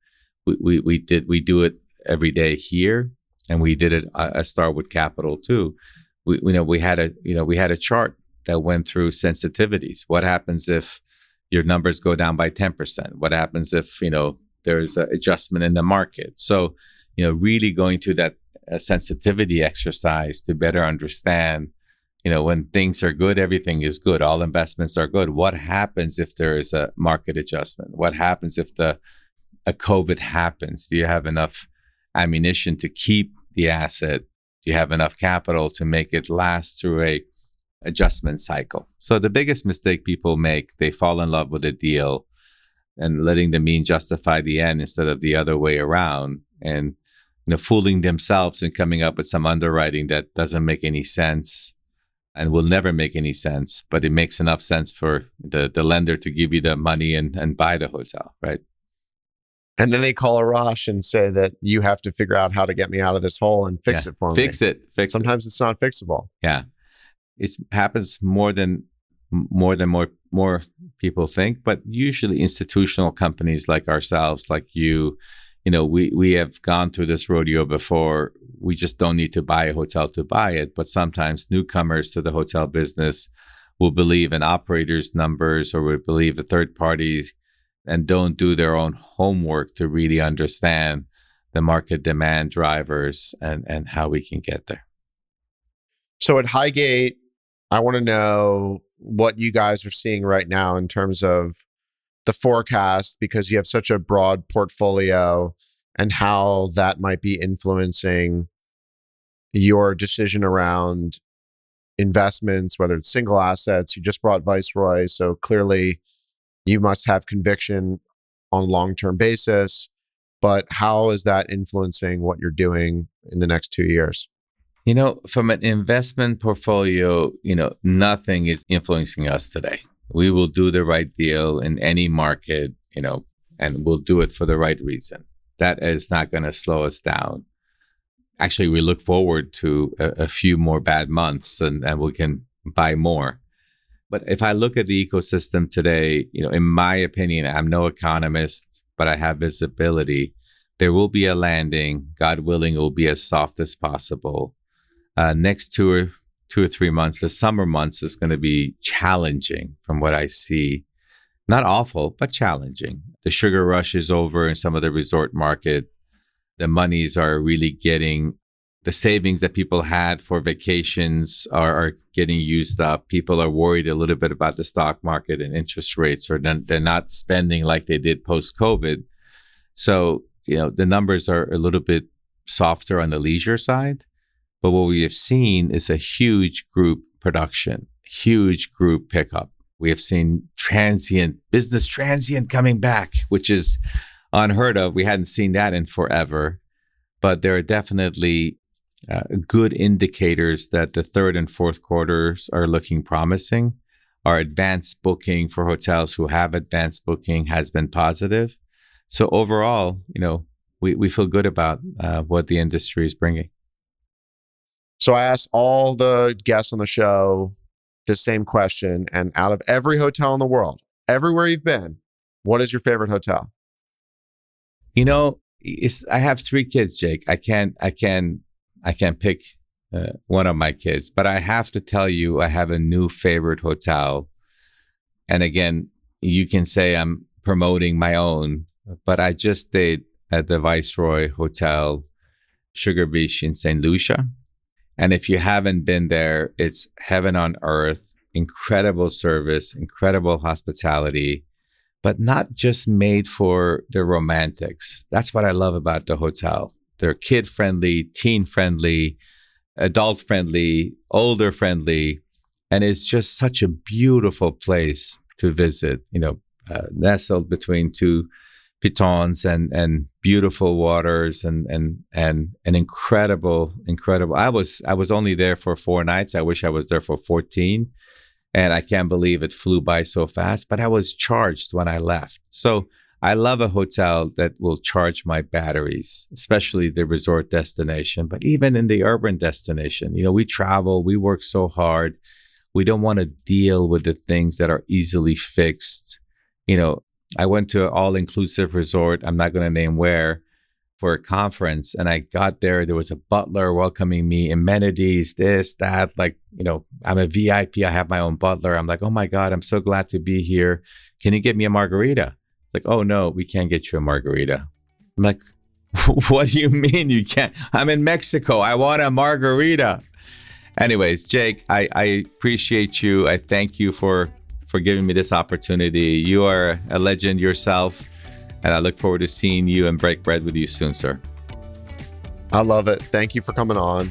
we we, we did we do it every day here, and we did it uh, at Starwood Capital too. We you know we had a you know we had a chart that went through sensitivities. What happens if your numbers go down by ten percent? What happens if you know there's an adjustment in the market? So you know, really going through that. A sensitivity exercise to better understand, you know, when things are good, everything is good. All investments are good. What happens if there is a market adjustment? What happens if the a COVID happens? Do you have enough ammunition to keep the asset? Do you have enough capital to make it last through a adjustment cycle? So the biggest mistake people make, they fall in love with a deal and letting the mean justify the end instead of the other way around. And you know, fooling themselves and coming up with some underwriting that doesn't make any sense and will never make any sense, but it makes enough sense for the, the lender to give you the money and, and buy the hotel, right? And then they call Arash and say that you have to figure out how to get me out of this hole and fix yeah, it for fix me. It, fix it. Sometimes it's not fixable. Yeah. It happens more than more than more more people think, but usually institutional companies like ourselves, like you, you know, we, we have gone through this rodeo before. We just don't need to buy a hotel to buy it. But sometimes newcomers to the hotel business will believe in operators' numbers or will believe in third parties and don't do their own homework to really understand the market demand drivers and, and how we can get there. So at Highgate, I want to know what you guys are seeing right now in terms of the forecast, because you have such a broad portfolio, and how that might be influencing your decision around investments, whether it's single assets. You just brought Viceroy, so clearly you must have conviction on a long-term basis, but how is that influencing what you're doing in the next two years? You know, from an investment portfolio, you know, nothing is influencing us today. We will do the right deal in any market, you know, and we'll do it for the right reason. That is not going to slow us down. Actually, we look forward to a, a few more bad months and, and we can buy more. But if I look at the ecosystem today, you know, in my opinion, I'm no economist, but I have visibility. There will be a landing. God willing, it will be as soft as possible. Uh, next two or two or three months, the summer months, is going to be challenging from what I see. Not awful, but challenging. The sugar rush is over in some of the resort market. The monies are really getting, the savings that people had for vacations are, are getting used up. People are worried a little bit about the stock market and interest rates, or they're not spending like they did post-COVID. So, you know, the numbers are a little bit softer on the leisure side. But what we have seen is a huge group production, huge group pickup. We have seen transient, business transient coming back, which is unheard of. We hadn't seen that in forever. But there are definitely uh, good indicators that the third and fourth quarters are looking promising. Our advanced booking for hotels who have advanced booking has been positive. So overall, you know, we, we feel good about uh, what the industry is bringing. So I asked all the guests on the show the same question, and out of every hotel in the world, everywhere you've been, what is your favorite hotel? You know, it's, I have three kids, Jake. I can't, I can, I can't pick uh, one of my kids, but I have to tell you, I have a new favorite hotel. And again, you can say I'm promoting my own, but I just stayed at the Viceroy Hotel, Sugar Beach in Saint Lucia. And if you haven't been there, it's heaven on earth, incredible service, incredible hospitality, but not just made for the romantics. That's what I love about the hotel. They're kid-friendly, teen-friendly, adult-friendly, older-friendly, and it's just such a beautiful place to visit, you know, uh, nestled between two pitons and and beautiful waters and and and an incredible incredible I was I was only there for four nights. I wish I was there for fourteen, and I can't believe it flew by so fast, but I was charged when I left. So I love a hotel that will charge my batteries, especially the resort destination, but even in the urban destination. You know, we travel, we work so hard. We don't want to deal with the things that are easily fixed. You know, I went to an all-inclusive resort, I'm not going to name where, for a conference. And I got there, there was a butler welcoming me, amenities, this, that, like, you know, I'm a V I P, I have my own butler. I'm like, oh my God, I'm so glad to be here. Can you get me a margarita? Like, oh no, we can't get you a margarita. I'm like, what do you mean you can't? I'm in Mexico, I want a margarita. Anyways, Jake, I, I appreciate you. I thank you for for giving me this opportunity. You are a legend yourself, and I look forward to seeing you and break bread with you soon, sir. I love it. Thank you for coming on.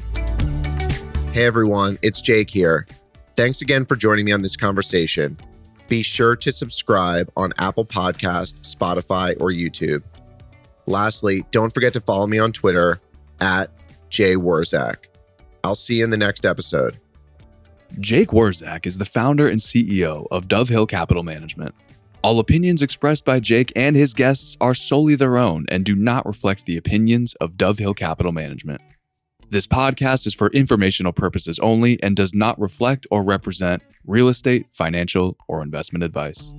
Hey everyone, it's Jake here. Thanks again for joining me on this conversation. Be sure to subscribe on Apple Podcasts, Spotify, or YouTube. Lastly, don't forget to follow me on Twitter at Jay Wurzak. I'll see you in the next episode. Jake Wurzak is the founder and C E O of Dove Hill Capital Management. All opinions expressed by Jake and his guests are solely their own and do not reflect the opinions of Dove Hill Capital Management. This podcast is for informational purposes only and does not reflect or represent real estate, financial, or investment advice.